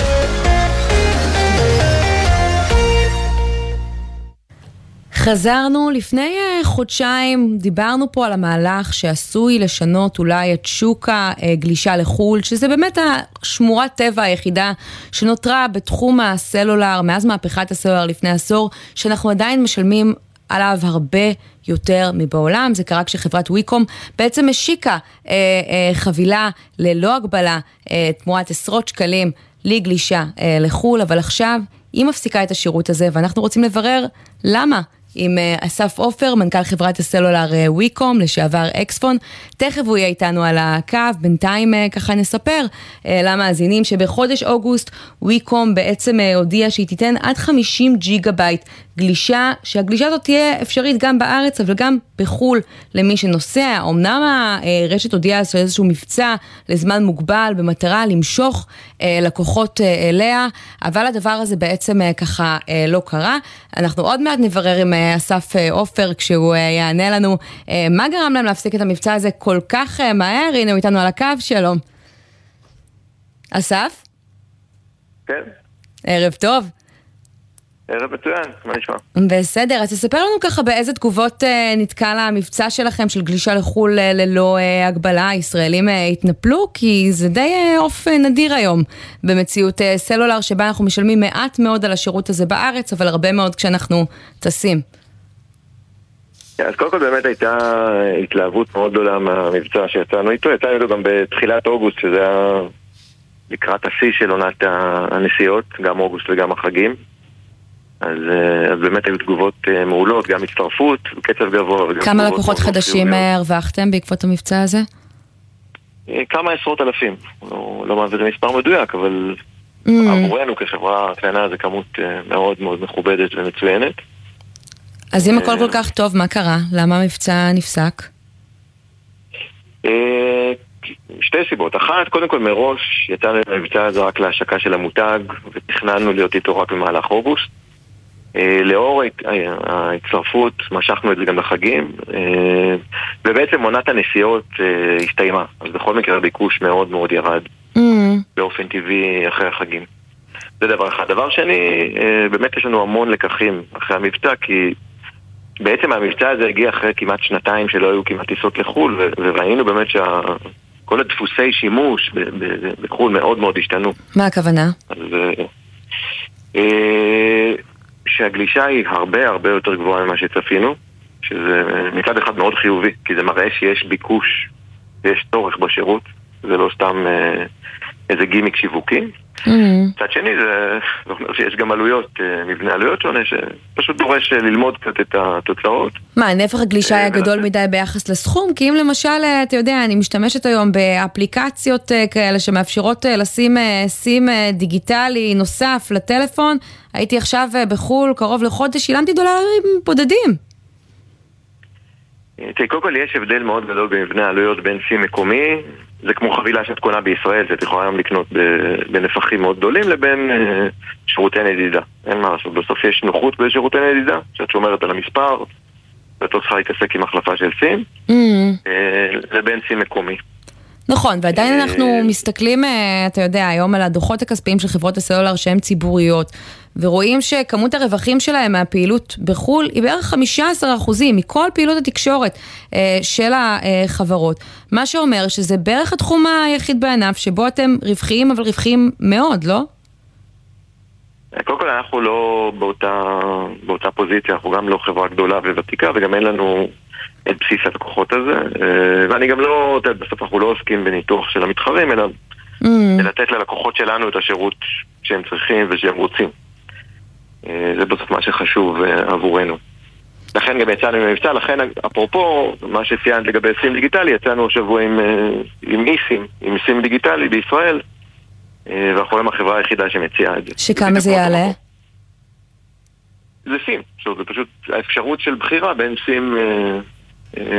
חזרנו לפני חודשיים, דיברנו פה על המהלך שעשוי לשנות אולי את שוק הגלישה לחול, שזה באמת השמורת טבע היחידה שנותרה בתחום הסלולר, מאז מהפכת הסלולר לפני עשור, שאנחנו עדיין משלמים עליו הרבה יותר מבעולם. זה קרה כשחברת ויקום בעצם השיקה אה, אה, חבילה ללא הגבלה, אה, תמורת עשרות שקלים לגלישה אה, לחול, אבל עכשיו היא מפסיקה את השירות הזה, ואנחנו רוצים לברר למה. עם אסף אופר, מנכ"ל חברת הסלולר ויקום, לשעבר אקספון. תכף הוא יהיה איתנו על הקו, בינתיים ככה נספר למאזינים שבחודש אוגוסט ויקום בעצם הודיע שהיא תיתן עד חמישים ג'יגה בייט גלישה, שהגלישה הזאת תהיה אפשרית גם בארץ, אבל גם בחול למי שנוסע. אומנם הרשת הודיעה של איזשהו מבצע לזמן מוגבל, במטרה למשוך לקוחות אליה, אבל הדבר הזה בעצם ככה לא קרה. אנחנו עוד מעט נברר עם אסף אופר, כשהוא יענה לנו מה גרם להם להפסיק את המבצע הזה כל כך מהר. הנה הוא איתנו על הקו, שלום. אסף? כן. ערב טוב. ערב מצוין, מה נשמע? בסדר, אז תספר לנו ככה באיזה תגובות נתקע למבצע שלכם של גלישה לחול ללא הגבלה. ישראלים התנפלו, כי זה די אוף נדיר היום במציאות סלולר שבה אנחנו משלמים מעט מאוד על השירות הזה בארץ, אבל הרבה מאוד כשאנחנו טסים. אז קודם כל באמת הייתה התלהבות מאוד גדולה מהמבצע שיצאנו איתו. יצאנו איתו גם בתחילת אוגוסט, שזה היה לקראת השיא של עונת הנסיעות, גם אוגוסט וגם החגים. אז, אז באמת היו תגובות מעולות, גם הצטרפות, קצב גבוה. כמה לקוחות חדשים הרווחתם בעקבות המבצע הזה? כמה עשרות אלפים. לא, לא מעביר מספר מדויק, אבל mm. עבורנו כשחברה קטנה זה כמות מאוד מאוד מכובדת ומצוינת. אז אם הכל כל כך טוב, מה קרה? למה המבצע נפסק? שתי סיבות. אחת, קודם כל מראש יצאנו למבצע הזה רק להשקה של המותג, ותכננו להיות איתו רק במהלך אוגוסט. לאור ההצטרפות משכנו את זה גם לחגים, ובעצם עונת הנסיעות הסתיימה, אז בכל מקרה הביקוש מאוד מאוד ירד באופן טבעי אחרי החגים. זה דבר אחד. דבר שני, באמת יש לנו המון לקחים אחרי המבצע, כי בעצם המבצע הזה הגיע אחרי כמעט שנתיים שלא היו כמעט טיסות לחול, וראינו באמת שכל הדפוסי שימוש בחול מאוד מאוד השתנו. מה הכוונה? אז שהגלישה היא הרבה הרבה יותר גבוהה ממה שצפינו, שזה מצד אחד מאוד חיובי, כי זה מראה שיש ביקוש, יש צורך בשירות, זה לא סתם איזה גימיק שיווקי. מצד שני, זה אומר שיש גם עלויות, מבנה עלויות שונה, שפשוט דורש ללמוד קצת את התוצאות. מה, נפח הגלישה היה גדול מדי ביחס לסכום? כי אם למשל, אתה יודע, אני משתמשת היום באפליקציות כאלה שמאפשרות לשים סים דיגיטלי נוסף לטלפון, הייתי עכשיו בחול קרוב לחודש, שילמתי דולרים בודדים. קודם כל יש הבדל מאוד גדול במבנה עלויות בין סים מקומי, זה כמו חבילה שאת קונה בישראל, שאת יכולה היום לקנות בנפחים מאוד גדולים, לבין שירותי נדידה. אין מה לעשות, בסוף יש נוחות בשירותי נדידה, שאת שומרת על המספר, ואת לא צריכה להתעסק עם החלפה של סים, לבין סים מקומי. נכון, ועדיין אנחנו מסתכלים, אתה יודע, היום על הדוחות הכספיים של חברות הסלולר שהן ציבוריות, ורואים שכמות הרווחים שלהם מהפעילות בחול היא בערך חמישה עשר אחוזים מכל פעילות התקשורת של החברות. מה שאומר שזה בערך התחום היחיד בענף שבו אתם רווחיים, אבל רווחיים מאוד, לא? קודם כל אנחנו לא באותה, באותה פוזיציה, אנחנו גם לא חברה גדולה וותיקה, וגם אין לנו את בסיס הלקוחות הזה, ואני גם לא, בסוף אנחנו לא עוסקים בניתוח של המתחרים, אלא mm. לתת ללקוחות שלנו את השירות שהם צריכים ושהם רוצים. זה בסוף מה שחשוב עבורנו. לכן גם יצאנו עם מבצע, לכן אפרופו, מה שציינת לגבי סים דיגיטלי, יצאנו השבוע עם, עם איסים, עם סים דיגיטלי בישראל, ואנחנו עם החברה היחידה שמציעה את זה. שכמה זה יעלה? זה סים, זה פשוט האפשרות של בחירה בין סים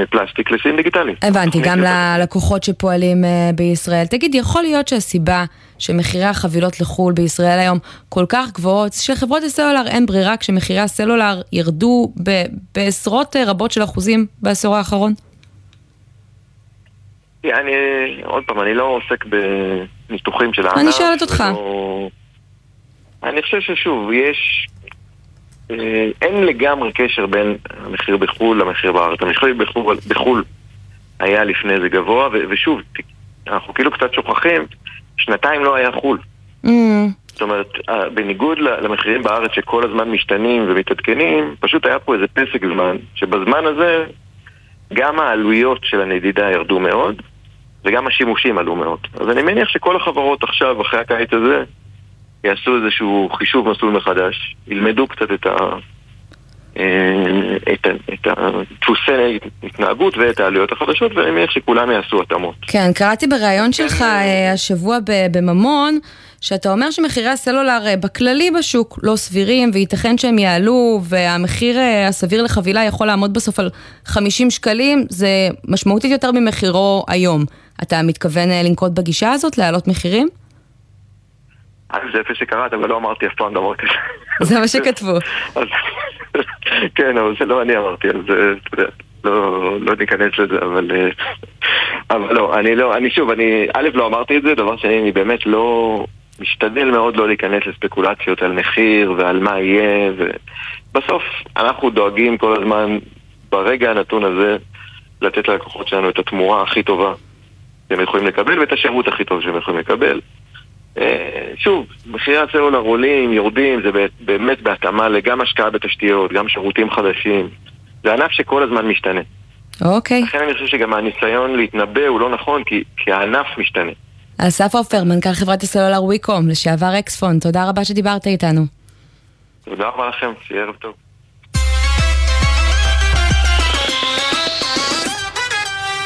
פלסטיק לסים דיגיטלי. הבנתי, גם ללקוחות שפועלים בישראל. תגיד, יכול להיות שהסיבה שמחירי החבילות לחול בישראל היום כל כך גבוהות, שחברות הסלולר אין ברירה כשמחירי הסלולר ירדו בעשרות רבות של אחוזים בעשור האחרון? אני, עוד פעם, אני לא עוסק בניתוחים של הענף. אני שואלת אותך. אני חושב ששוב, יש... אין לגמרי קשר בין המחיר בחול למחיר בארץ. המחיר בחול, בחול היה לפני זה גבוה, ו- ושוב, אנחנו כאילו קצת שוכחים, שנתיים לא היה חול. Mm. זאת אומרת, בניגוד למחירים בארץ שכל הזמן משתנים ומתעדכנים, פשוט היה פה איזה פסק זמן, שבזמן הזה גם העלויות של הנדידה ירדו מאוד, וגם השימושים עלו מאוד. אז אני מניח שכל החברות עכשיו, אחרי הקיץ הזה, יעשו איזשהו חישוב מסלול מחדש, ילמדו קצת את ה... את הדפוסי התנהגות ואת העלויות החדשות, ואני מניח שכולם יעשו התאמות. כן, קראתי בראיון שלך השבוע בממון, שאתה אומר שמחירי הסלולר בכללי בשוק לא סבירים, וייתכן שהם יעלו, והמחיר הסביר לחבילה יכול לעמוד בסוף על חמישים שקלים, זה משמעותית יותר ממחירו היום. אתה מתכוון לנקוט בגישה הזאת, להעלות מחירים? זה איפה שקראת, אבל לא אמרתי אף פעם דבר כזה. זה מה שכתבו. כן, אבל זה לא אני אמרתי, אז לא ניכנס לזה, אבל אבל לא, אני לא, אני שוב, אני א' לא אמרתי את זה, דבר שאני באמת לא משתדל מאוד לא להיכנס לספקולציות על מחיר ועל מה יהיה, ובסוף אנחנו דואגים כל הזמן ברגע הנתון הזה לתת ללקוחות שלנו את התמורה הכי טובה שהם יכולים לקבל ואת השירות הכי טוב שהם יכולים לקבל. שוב, מחירי הסלולר עולים, יורדים, זה באמת בהתאמה לגם השקעה בתשתיות, גם שירותים חדשים. זה ענף שכל הזמן משתנה. אוקיי. לכן אני חושב שגם הניסיון להתנבא הוא לא נכון, כי, כי הענף משתנה. אסף אופר, מנכ"ל חברת הסלולר ויקום, לשעבר אקספון, תודה רבה שדיברת איתנו. תודה רבה לכם, שיהיה ערב טוב.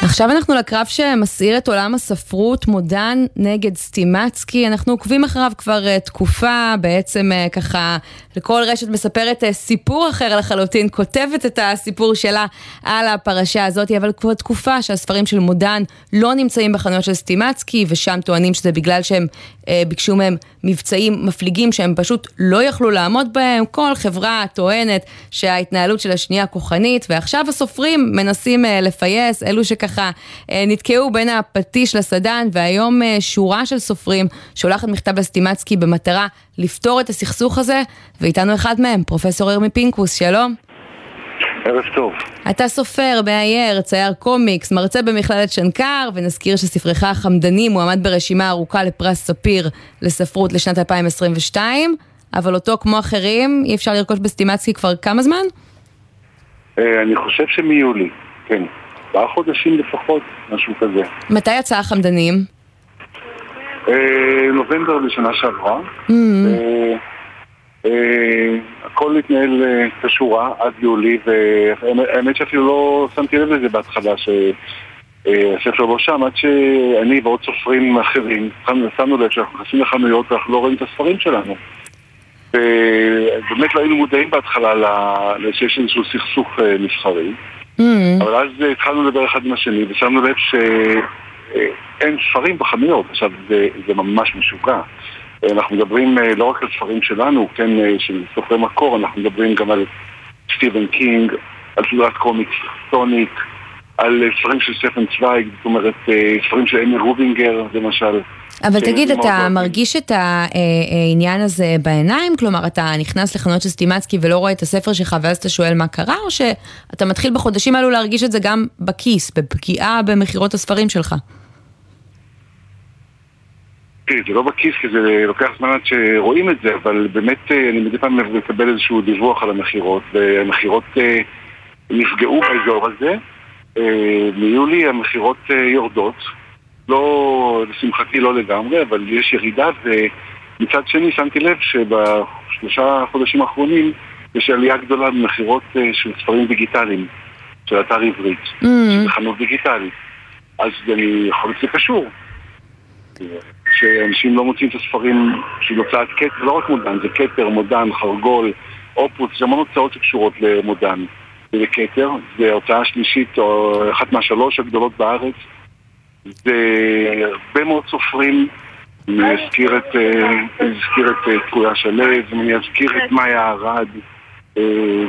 עכשיו אנחנו לקרב שמסעיר את עולם הספרות, מודן נגד סטימצקי. אנחנו עוקבים אחריו כבר תקופה, בעצם ככה לכל רשת מספרת סיפור אחר לחלוטין, כותבת את הסיפור שלה על הפרשה הזאת, אבל כבר תקופה שהספרים של מודן לא נמצאים בחנויות של סטימצקי, ושם טוענים שזה בגלל שהם ביקשו מהם מבצעים מפליגים שהם פשוט לא יכלו לעמוד בהם. כל חברה טוענת שההתנהלות של השנייה כוחנית, ועכשיו הסופרים מנסים לפייס, אלו שככה נתקעו בין הפטיש לסדן, והיום שורה של סופרים שולחת מכתב לסטימצקי במטרה לפתור את הסכסוך הזה, ואיתנו אחד מהם, פרופסור הרמי פינקוס, שלום. ערב טוב. אתה סופר, מאייר, צייר קומיקס, מרצה במכללת שנקר, ונזכיר שספרך החמדני מועמד ברשימה ארוכה לפרס ספיר לספרות לשנת אלפיים עשרים ושתיים, אבל אותו כמו אחרים אי אפשר לרכוש בסטימצקי כבר כמה זמן? אני חושב שמיולי, כן. ארבעה חודשים לפחות, משהו כזה. מתי יצא החמדנים? נובמבר לשנה שעברה. הכל התנהל כשורה עד יולי, והאמת שאפילו לא שמתי לב לזה בהתחלה שהספר לא שם, עד שאני ועוד סופרים אחרים שמנו לב שאנחנו נכנסים לחנויות ואנחנו לא רואים את הספרים שלנו, ובאמת לא היינו מודעים בהתחלה שיש איזשהו סכסוך מסחרי, אבל אז התחלנו לדבר אחד עם השני ושמנו לב שאין ספרים בחנויות. עכשיו זה ממש משוגע, אנחנו מדברים לא רק על ספרים שלנו, כן, של סופרי מקור, אנחנו מדברים גם על סטיבן קינג, על סדרת קומיקס סוניק, על ספרים של סטפן צווייג, זאת אומרת, ספרים של אמי רובינגר, למשל. אבל תגיד, אתה מרגיש את העניין הזה בעיניים? כלומר, אתה נכנס לחנויות של סטימצקי ולא רואה את הספר שלך, ואז אתה שואל מה קרה, או שאתה מתחיל בחודשים האלו להרגיש את זה גם בכיס, בפגיעה במחירות הספרים שלך? זה לא בכיס, כי זה לוקח זמן עד שרואים את זה, אבל באמת אני מדי פעם מקבל איזשהו דיווח על המחירות, והמחירות נפגעו באזור הזה. מיולי המחירות יורדות, לא, לשמחתי לא לגמרי, אבל יש ירידה, ומצד שני שמתי לב שבשלושה חודשים האחרונים יש עלייה גדולה במחירות של ספרים דיגיטליים, של אתר עברית, mm-hmm. של חנות דיגיטלית. אז אני יכול להיות שקשור. שאנשים לא מוצאים את הספרים של הוצאת כתר, לא רק מודן, זה כתר, מודן, חרגול, אופוס, גם הוצאות שקשורות למודן ולכתר, זה הוצאה שלישית או אחת מהשלוש הגדולות בארץ. זה הרבה מאוד סופרים, אני אזכיר את תקויה שלו, אני אזכיר את מאיה ארד,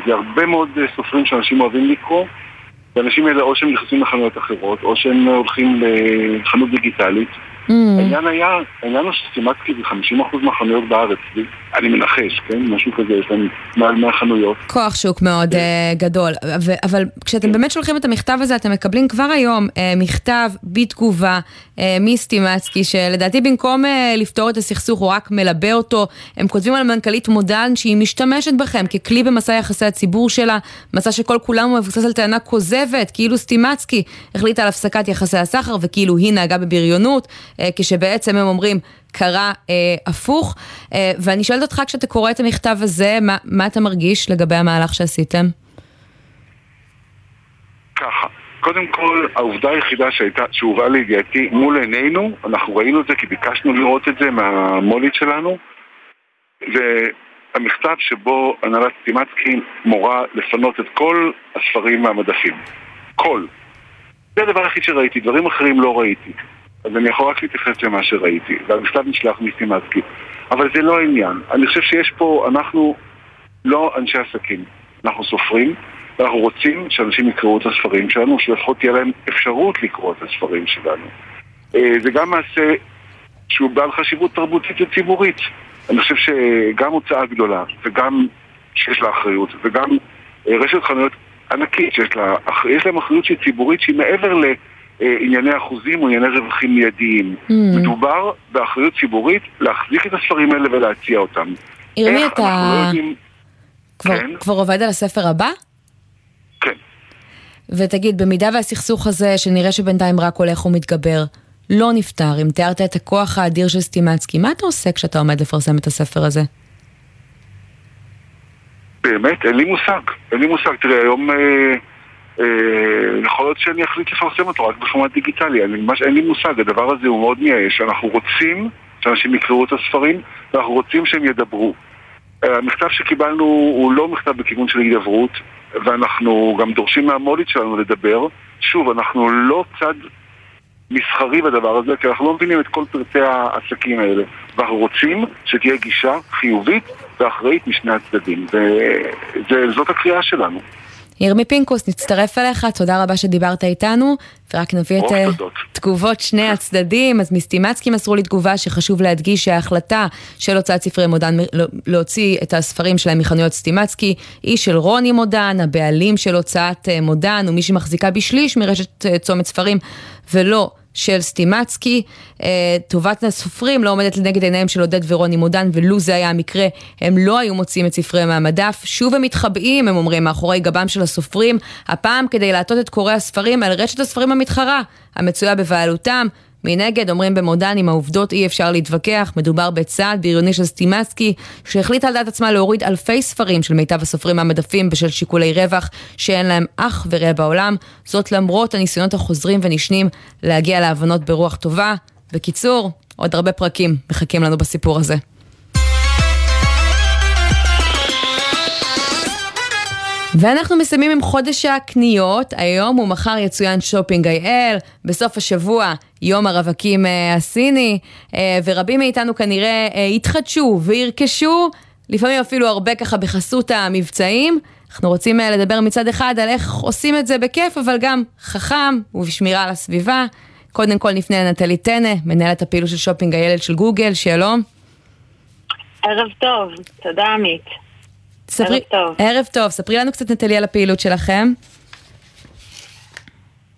זה הרבה מאוד סופרים שאנשים אוהבים לקרוא, ואנשים האלה או שהם נכנסים לחנויות אחרות או שהם הולכים לחנות דיגיטלית. העניין היה, העניין הוא שסטימצקי ב-חמישים אחוז מהחנויות בארץ, אני מנחש, כן? משהו כזה, יש להם מעל מהחנויות. כוח שוק מאוד גדול, אבל כשאתם באמת שולחים את המכתב הזה, אתם מקבלים כבר היום מכתב בתגובה מסטימצקי, שלדעתי במקום לפתור את הסכסוך, הוא רק מלבה אותו. הם כותבים על מנכ"לית מודן שהיא משתמשת בכם ככלי במסע יחסי הציבור שלה, מסע שכל כולם הוא מבוסס על טענה כוזבת, כאילו סטימצקי החליטה על הפסקת יחסי הסחר, וכאילו היא נהגה בבריונות, כשבעצם הם אומרים קרה אה, הפוך. אה, ואני שואלת אותך, כשאתה קורא את המכתב הזה, מה, מה אתה מרגיש לגבי המהלך שעשיתם? ככה, קודם כל העובדה היחידה שהייתה, שהובאה לידיעתי מול עינינו, אנחנו ראינו את זה כי ביקשנו לראות את זה מהמולית שלנו, והמכתב שבו הנהלת סטימצקי מורה לפנות את כל הספרים מהמדפים, כל זה הדבר הכי שראיתי, דברים אחרים לא ראיתי, אז אני יכול רק להתייחס למה שראיתי, והמכתב נשלח מסטימצקי. אבל זה לא העניין. אני חושב שיש פה, אנחנו לא אנשי עסקים, אנחנו סופרים, ואנחנו רוצים שאנשים יקראו את הספרים שלנו, שלפחות תהיה להם אפשרות לקרוא את הספרים שלנו. זה גם מעשה שהוא בעל חשיבות תרבותית וציבורית. אני חושב שגם הוצאה גדולה, וגם שיש לה אחריות, וגם רשת חנויות ענקית, שיש לה, יש להם אחריות שהיא ציבורית, שהיא מעבר לענייני אחוזים או ענייני רווחים מיידיים. Mm. מדובר באחריות ציבורית להחזיק את הספרים האלה ולהציע אותם. אירמי, אתה לא יודעים... כבר, כן? כבר עובד על הספר הבא? כן. ותגיד, במידה והסכסוך הזה, שנראה שבינתיים רק הולך ומתגבר, לא נפטר, אם תיארת את הכוח האדיר של סטימצקי, מה אתה עושה כשאתה עומד לפרסם את הספר הזה? באמת, אין לי מושג. אין לי מושג. תראה, היום אה, אה, יכול להיות שאני אחליט לפרסם אותו רק בפורמט דיגיטלי. אני, ממש, אין לי מושג. הדבר הזה הוא מאוד מייאש. אנחנו רוצים שאנשים יקראו את הספרים, ואנחנו רוצים שהם ידברו. המכתב שקיבלנו הוא לא מכתב בכיוון של הידברות, ואנחנו גם דורשים מהמולית שלנו לדבר. שוב, אנחנו לא צד מסחרי בדבר הזה, כי אנחנו לא מבינים את כל פרטי העסקים האלה, ואנחנו רוצים שתהיה גישה חיובית ואחראית משני הצדדים, וזאת הקריאה שלנו. ירמי פינקוס, נצטרף אליך, תודה רבה שדיברת איתנו, ורק נביא את תגובות שני הצדדים. אז מסטימצקי מסרו לי תגובה שחשוב להדגיש שההחלטה של הוצאת ספרי מודן להוציא את הספרים שלהם מחנויות סטימצקי היא של רוני מודן, הבעלים של הוצאת מודן, ומי שמחזיקה בשליש מרשת צומת ספרים ולא של סטימצקי. טובת הסופרים לא עומדת לנגד עיניהם של עודד ורוני מודן, ולו זה היה המקרה הם לא היו מוצאים את ספרי מהמדף. שוב הם מתחבאים, הם אומרים, מאחורי גבם של הסופרים, הפעם כדי להטות את קוראי הספרים על רשת הספרים המתחרה המצויה בבעלותם. מנגד, אומרים במודן, עם העובדות אי אפשר להתווכח, מדובר בצעד בריוני של סטימצקי, שהחליט על דעת עצמה להוריד אלפי ספרים של מיטב הסופרים מהמדפים בשל שיקולי רווח שאין להם אח ורע בעולם, זאת למרות הניסיונות החוזרים ונשנים להגיע להבנות ברוח טובה. בקיצור, עוד הרבה פרקים מחכים לנו בסיפור הזה. ואנחנו מסיימים עם חודש הקניות, היום ומחר יצוין שופינג אייל, בסוף השבוע יום הרווקים הסיני, ורבים מאיתנו כנראה יתחדשו וירכשו, לפעמים אפילו הרבה ככה בחסות המבצעים. אנחנו רוצים לדבר מצד אחד על איך עושים את זה בכיף, אבל גם חכם ובשמירה על הסביבה. קודם כל נפנה לנטלי טנה, מנהלת הפעילות של שופינג אייל של גוגל, שלום. ערב טוב, תודה עמית. ספרי, ערב טוב. ערב טוב. ספרי לנו קצת נטלי על הפעילות שלכם.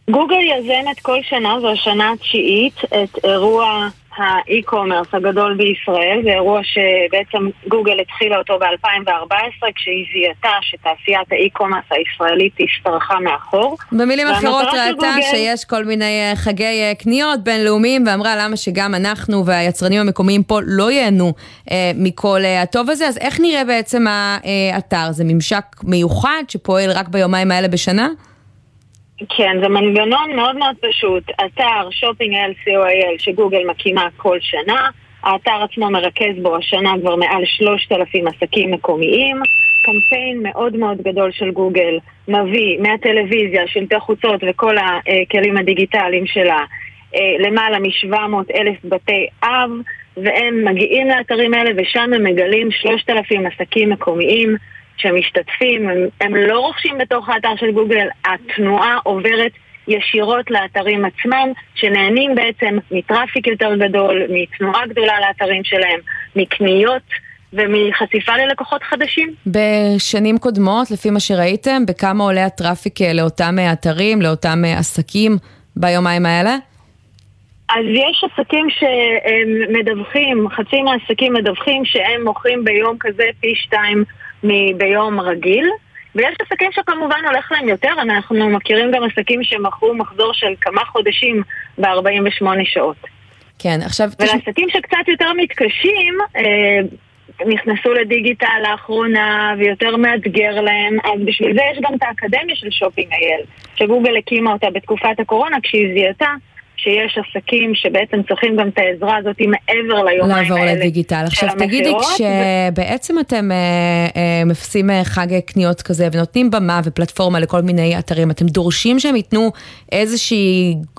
גוגל יזמת כל שנה, זו השנה התשיעית, את אירוע האי-קומרס הגדול בישראל. זה אירוע שבעצם גוגל התחילה אותו ב-אלפיים וארבע עשרה, כשהיא זיהתה שתעשיית האי-קומרס הישראלית השתרכה מאחור. במילים אחרות, ראתה גוגל... שיש כל מיני חגי קניות בינלאומיים, ואמרה למה שגם אנחנו והיצרנים המקומיים פה לא ייהנו אה, מכל אה, הטוב הזה. אז איך נראה בעצם האתר? זה ממשק מיוחד שפועל רק ביומיים האלה בשנה? כן, זה מנגנון מאוד מאוד פשוט. אתר שופינג אייל סי או איי אל שגוגל מקימה כל שנה. האתר עצמו מרכז בו השנה כבר מעל שלושת אלפים עסקים מקומיים. קמפיין מאוד מאוד גדול של גוגל מביא מהטלוויזיה, שלטי חוצות וכל הכלים הדיגיטליים שלה למעלה מ-שבע מאות אלף בתי אב, והם מגיעים לאתרים האלה ושם הם מגלים שלושת אלפים עסקים מקומיים שמשתתפים. הם, הם לא רוכשים בתוך האתר של גוגל, התנועה עוברת ישירות לאתרים עצמם, שנהנים בעצם מטראפיק יותר גדול, מתנועה גדולה לאתרים שלהם, מקניות ומחשיפה ללקוחות חדשים. בשנים קודמות, לפי מה שראיתם, בכמה עולה הטראפיק לאותם אתרים, לאותם עסקים ביומיים האלה? אז יש עסקים שמדווחים, חצי מהעסקים מדווחים שהם מוכרים ביום כזה פי שתיים ביום רגיל, ויש עסקים שכמובן הולך להם יותר. אנחנו מכירים גם עסקים שמכרו מחזור של כמה חודשים ב-ארבעים ושמונה שעות. כן, עכשיו... ולעסקים שקצת יותר מתקשים, אה, נכנסו לדיגיטל לאחרונה, ויותר מאתגר להם, אז בשביל זה יש גם את האקדמיה של שופינג אייל, שגוגל הקימה אותה בתקופת הקורונה, כשהיא זיהתה שיש עסקים שבעצם צריכים גם את העזרה הזאת מעבר ליומיים האלה. לעבור לדיגיטל. עכשיו תגידי, כשבעצם אתם מפסים חג קניות כזה ונותנים במה ופלטפורמה לכל מיני אתרים, אתם דורשים שהם ייתנו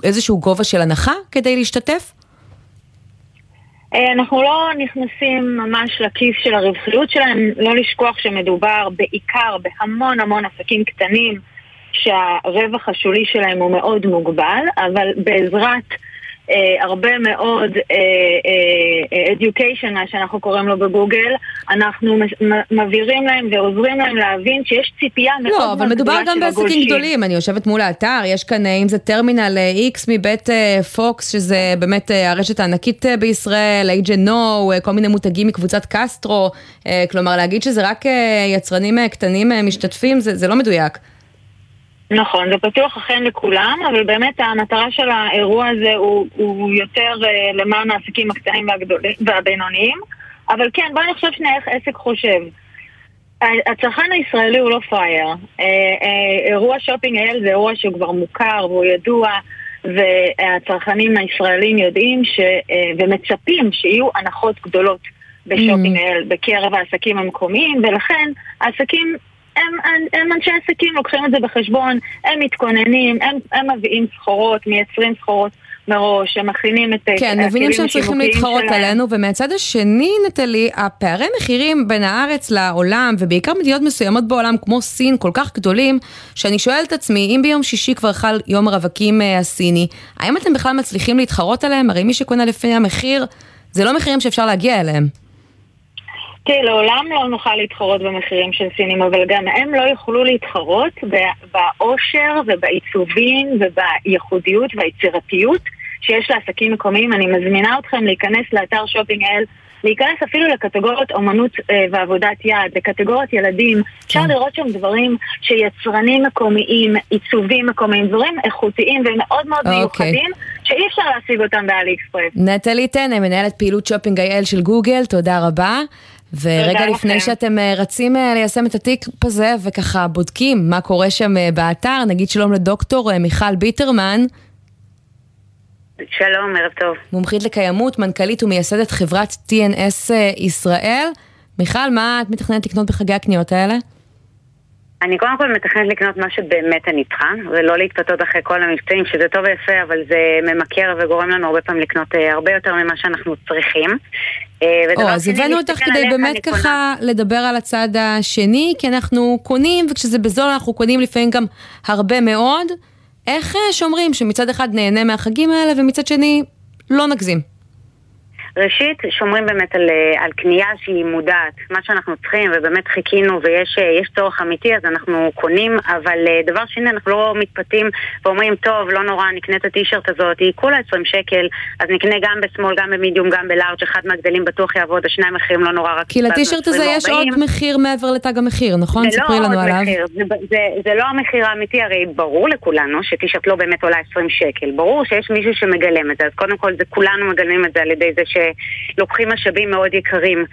איזשהו גובה של הנחה כדי להשתתף? אנחנו לא נכנסים ממש לכיס של הרווחיות שלהם, לא לשכוח שמדובר בעיקר בהמון המון עסקים קטנים, שהרווח השולי שלהם הוא מאוד מוגבל, אבל בעזרת הרבה מאוד education שאנחנו קוראים לו בגוגל, אנחנו מעבירים להם ועוזרים להם להבין שיש ציפייה מאוד מאוד גדולה. לא, אבל מדובר גם בעסקים גדולים, אני יושבת מול האתר, יש כאן, אם זה טרמינל X מבית פוקס, שזה באמת הרשת הענקית בישראל, אייג'נו, כל מיני מותגים מקבוצת קסטרו, כלומר להגיד שזה רק יצרנים קטנים משתתפים, זה לא מדויק. נכון, זה פתוח אכן לכולם, אבל באמת המטרה של האירוע הזה הוא, הוא יותר uh, למען העסקים הקטנים והגדולים, והבינוניים. אבל כן, בואו נחשוב שני איך עסק חושב. הצרכן הישראלי הוא לא פרייר. Uh, uh, אירוע שופינג אייל זה אירוע שהוא כבר מוכר והוא ידוע, והצרכנים הישראלים יודעים ש, uh, ומצפים שיהיו הנחות גדולות בשופינג אייל, mm. בקרב העסקים המקומיים, ולכן העסקים... הם, הם אנשי עסקים, לוקחים את זה בחשבון, הם מתכוננים, הם, הם מביאים סחורות, מייצרים סחורות מראש, הם מכינים את... כן, מבינים שהם צריכים להתחרות שלהם. עלינו, ומהצד השני, נטלי, הפערי מחירים בין הארץ לעולם, ובעיקר מדינות מסוימות בעולם, כמו סין, כל כך גדולים, שאני שואל את עצמי, אם ביום שישי כבר חל יום הרווקים הסיני, האם אתם בכלל מצליחים להתחרות עליהם? הרי מי שקונה לפי המחיר, זה לא מחירים שאפשר להגיע אליהם. כן, לעולם לא נוכל להתחרות במחירים של סינים, אבל גם הם לא יוכלו להתחרות באושר ובעיצובים ובייחודיות והיצירתיות שיש לעסקים מקומיים. אני מזמינה אתכם להיכנס לאתר שופינג אל, להיכנס אפילו לקטגוריות אומנות ועבודת יד, לקטגוריות ילדים. אפשר לראות שם דברים שיצרנים מקומיים, עיצובים מקומיים, דברים איכותיים ומאוד מאוד מיוחדים שאי אפשר להשיג אותם באלי אקספרס. נטלי תנא, מנהלת פעילות שופינג אל של גוגל, תודה רבה. ורגע לפני שאתם רצים ליישם את הטיפ הזה וככה בודקים מה קורה שם באתר, נגיד שלום לדוקטור מיכל ביטרמן. שלום, ערב טוב. מומחית לקיימות, מנכ"לית ומייסדת חברת טי אן אס ישראל. מיכל, מה את מתכננת לקנות בחגי הקניות האלה? אני קודם כל מתכנת לקנות מה שבאמת אני צריכה, ולא להתפתות אחרי כל המבצעים, שזה טוב ויפה, אבל זה ממכר וגורם לנו הרבה פעמים לקנות הרבה יותר ממה שאנחנו צריכים. או, אז הבאנו אותך כדי באמת ככה לדבר על הצד השני, כי אנחנו קונים, וכשזה בזול אנחנו קונים לפעמים גם הרבה מאוד. איך שומרים שמצד אחד נהנה מהחגים האלה, ומצד שני לא נגזים? ראשית, שומרים באמת על, על קנייה שהיא מודעת, מה שאנחנו צריכים, ובאמת חיכינו, ויש יש צורך אמיתי, אז אנחנו קונים, אבל דבר שני, אנחנו לא מתפתים ואומרים, טוב, לא נורא, נקנה את הטישרט הזאת, היא כולה עשרים שקל, אז נקנה גם בשמאל, גם במידיום, גם בלארג', אחד מהגדלים בטוח יעבוד, השניים מחירים לא נורא, רק... כי לטישרט הזה יש עוד מחיר מעבר לתג המחיר, נכון? ספרי לנו עליו. זה לא המחיר האמיתי, הרי ברור לכולנו שטישרט לא באמת עולה עשרים שקל, ברור שיש מישהו שמגלם את זה, אז קודם כל, זה כולנו מגלמים את זה על ידי זה ש... לוקחים משאבים מאוד יקרים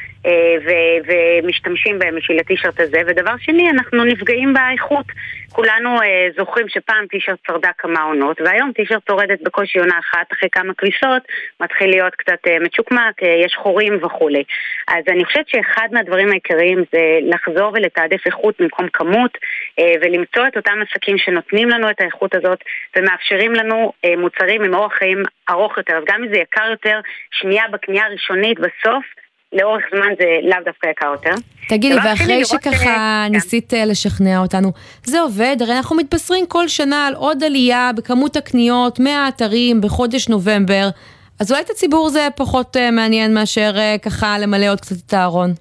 ו- ומשתמשים בהם בשביל הטישרט הזה, ודבר שני, אנחנו נפגעים באיכות. כולנו זוכרים שפעם טישרט שרדה כמה עונות, והיום טישרט שורדת בקושי עונה אחת, אחרי כמה כניסות, מתחיל להיות קצת מצ'וקמק, יש חורים וכולי. אז אני חושבת שאחד מהדברים העיקריים זה לחזור ולתעדף איכות במקום כמות, ולמצוא את אותם עסקים שנותנים לנו את האיכות הזאת, ומאפשרים לנו מוצרים עם אורח חיים ארוך יותר. אז גם אם זה יקר יותר, שנייה בקנייה הראשונית בסוף, לאורך זמן זה לאו דווקא יקר יותר. תגידי, ואחרי שככה ניסית לשכנע אותנו, זה עובד? הרי אנחנו מתבשרים כל שנה על עוד עלייה בכמות הקניות, מהאתרים, בחודש נובמבר, אז אולי את הציבור זה פחות מעניין מאשר ככה למלא עוד קצת את הארון.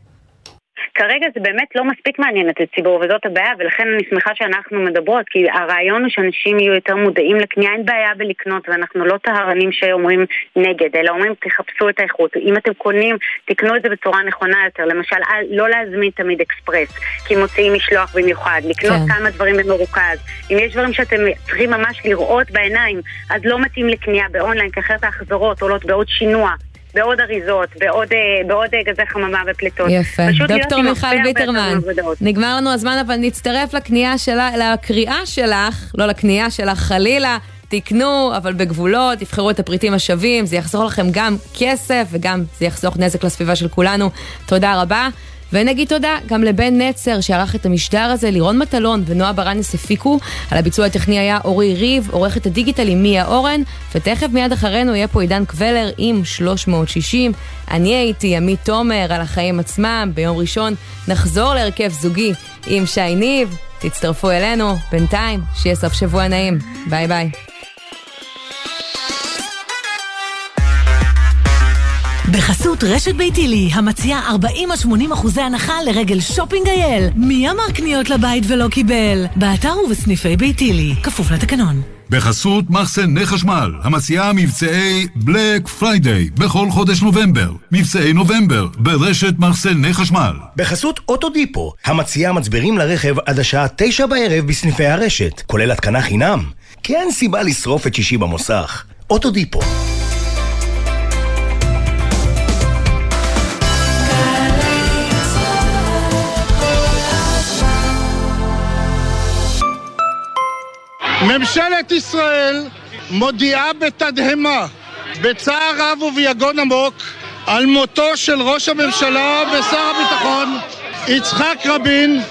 כרגע זה באמת לא מספיק מעניין את הציבור, וזאת הבעיה, ולכן אני שמחה שאנחנו מדברות, כי הרעיון הוא שאנשים יהיו יותר מודעים לקנייה, אין בעיה בלקנות, ואנחנו לא טהרנים שאומרים נגד, אלא אומרים תחפשו את האיכות. אם אתם קונים, תקנו את זה בצורה נכונה יותר, למשל לא להזמין תמיד אקספרס, כי מוציאים משלוח במיוחד, לקנות כן. כמה דברים במרוכז. אם יש דברים שאתם צריכים ממש לראות בעיניים, אז לא מתאים לקנייה באונליין, כי אחרת ההחזרות עולות בעוד שינוע. בעוד אריזות, בעוד, בעוד גזי חממה ופליטות. יפה. דוקטור מיכל ביטרמן, נגמר לנו הזמן, אבל נצטרף לקנייה שלה, לקריאה שלך, לא לקנייה שלך, חלילה, תקנו, אבל בגבולות, תבחרו את הפריטים השווים, זה יחסוך לכם גם כסף, וגם זה יחסוך נזק לסביבה של כולנו. תודה רבה. ונגיד תודה גם לבן נצר שערך את המשדר הזה, לירון מטלון ונועה ברנס הפיקו, על הביצוע הטכני היה אורי ריב, עורכת הדיגיטלי מיה אורן, ותכף מיד אחרינו יהיה פה עידן קבלר עם שלוש מאות שישים, אני הייתי עמית תומר על החיים עצמם, ביום ראשון נחזור להרכב זוגי עם שי ניב, תצטרפו אלינו, בינתיים שיהיה סוף שבוע נעים, ביי ביי. בחסות רשת ביתילי, המציעה ארבעים עד שמונים אחוז הנחה לרגל שופינג אייל. מי אמר קניות לבית ולא קיבל? באתר ובסניפי ביתילי, כפוף לתקנון. בחסות מחסני חשמל, המציעה מבצעי בלק פריידיי בכל חודש נובמבר, מבצעי נובמבר ברשת מחסני חשמל. בחסות אוטו דיפו, המציעה מצברים לרכב עד השעה תשע בערב בסניפי הרשת, כולל התקנה חינם, כי אין סיבה לשרוף את שישי במוסך. אוטו דיפו. ממשלת ישראל מודיעה בתדהמה, בצער רב וביגון עמוק, על מותו של ראש הממשלה ושר הביטחון יצחק רבין.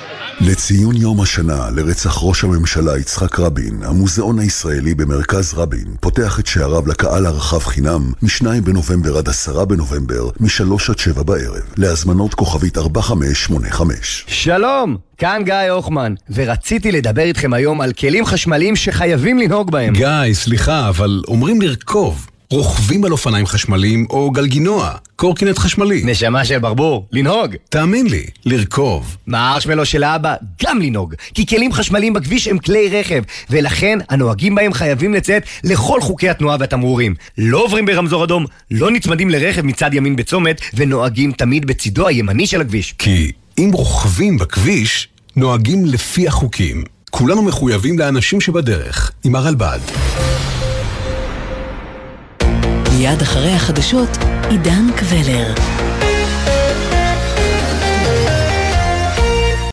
לציון יום השנה לרצח ראש הממשלה יצחק רבין, המוזיאון הישראלי במרכז רבין פותח את שעריו לקהל הרחב חינם משני בנובמבר עד עשרה בנובמבר, משלוש עד שבע בערב, להזמנות כוכבית ארבע חמש שמונה חמש. שלום, כאן גיא אוכמן, ורציתי לדבר איתכם היום על כלים חשמליים שחייבים לנהוג בהם. גיא, סליחה, אבל אומרים לרכוב. רוכבים על אופניים חשמליים או גלגינוע, קורקינט חשמלי. נשמה של ברבור, לנהוג. תאמין לי, לרכוב. מהארשמלו של אבא, גם לנהוג. כי כלים חשמליים בכביש הם כלי רכב, ולכן הנוהגים בהם חייבים לצאת לכל חוקי התנועה והתמרורים. לא עוברים ברמזור אדום, לא נצמדים לרכב מצד ימין בצומת, ונוהגים תמיד בצידו הימני של הכביש. כי אם רוכבים בכביש, נוהגים לפי החוקים. כולנו מחויבים לאנשים שבדרך, עם הרלב"ד. מיד אחרי החדשות, עידן קבלר.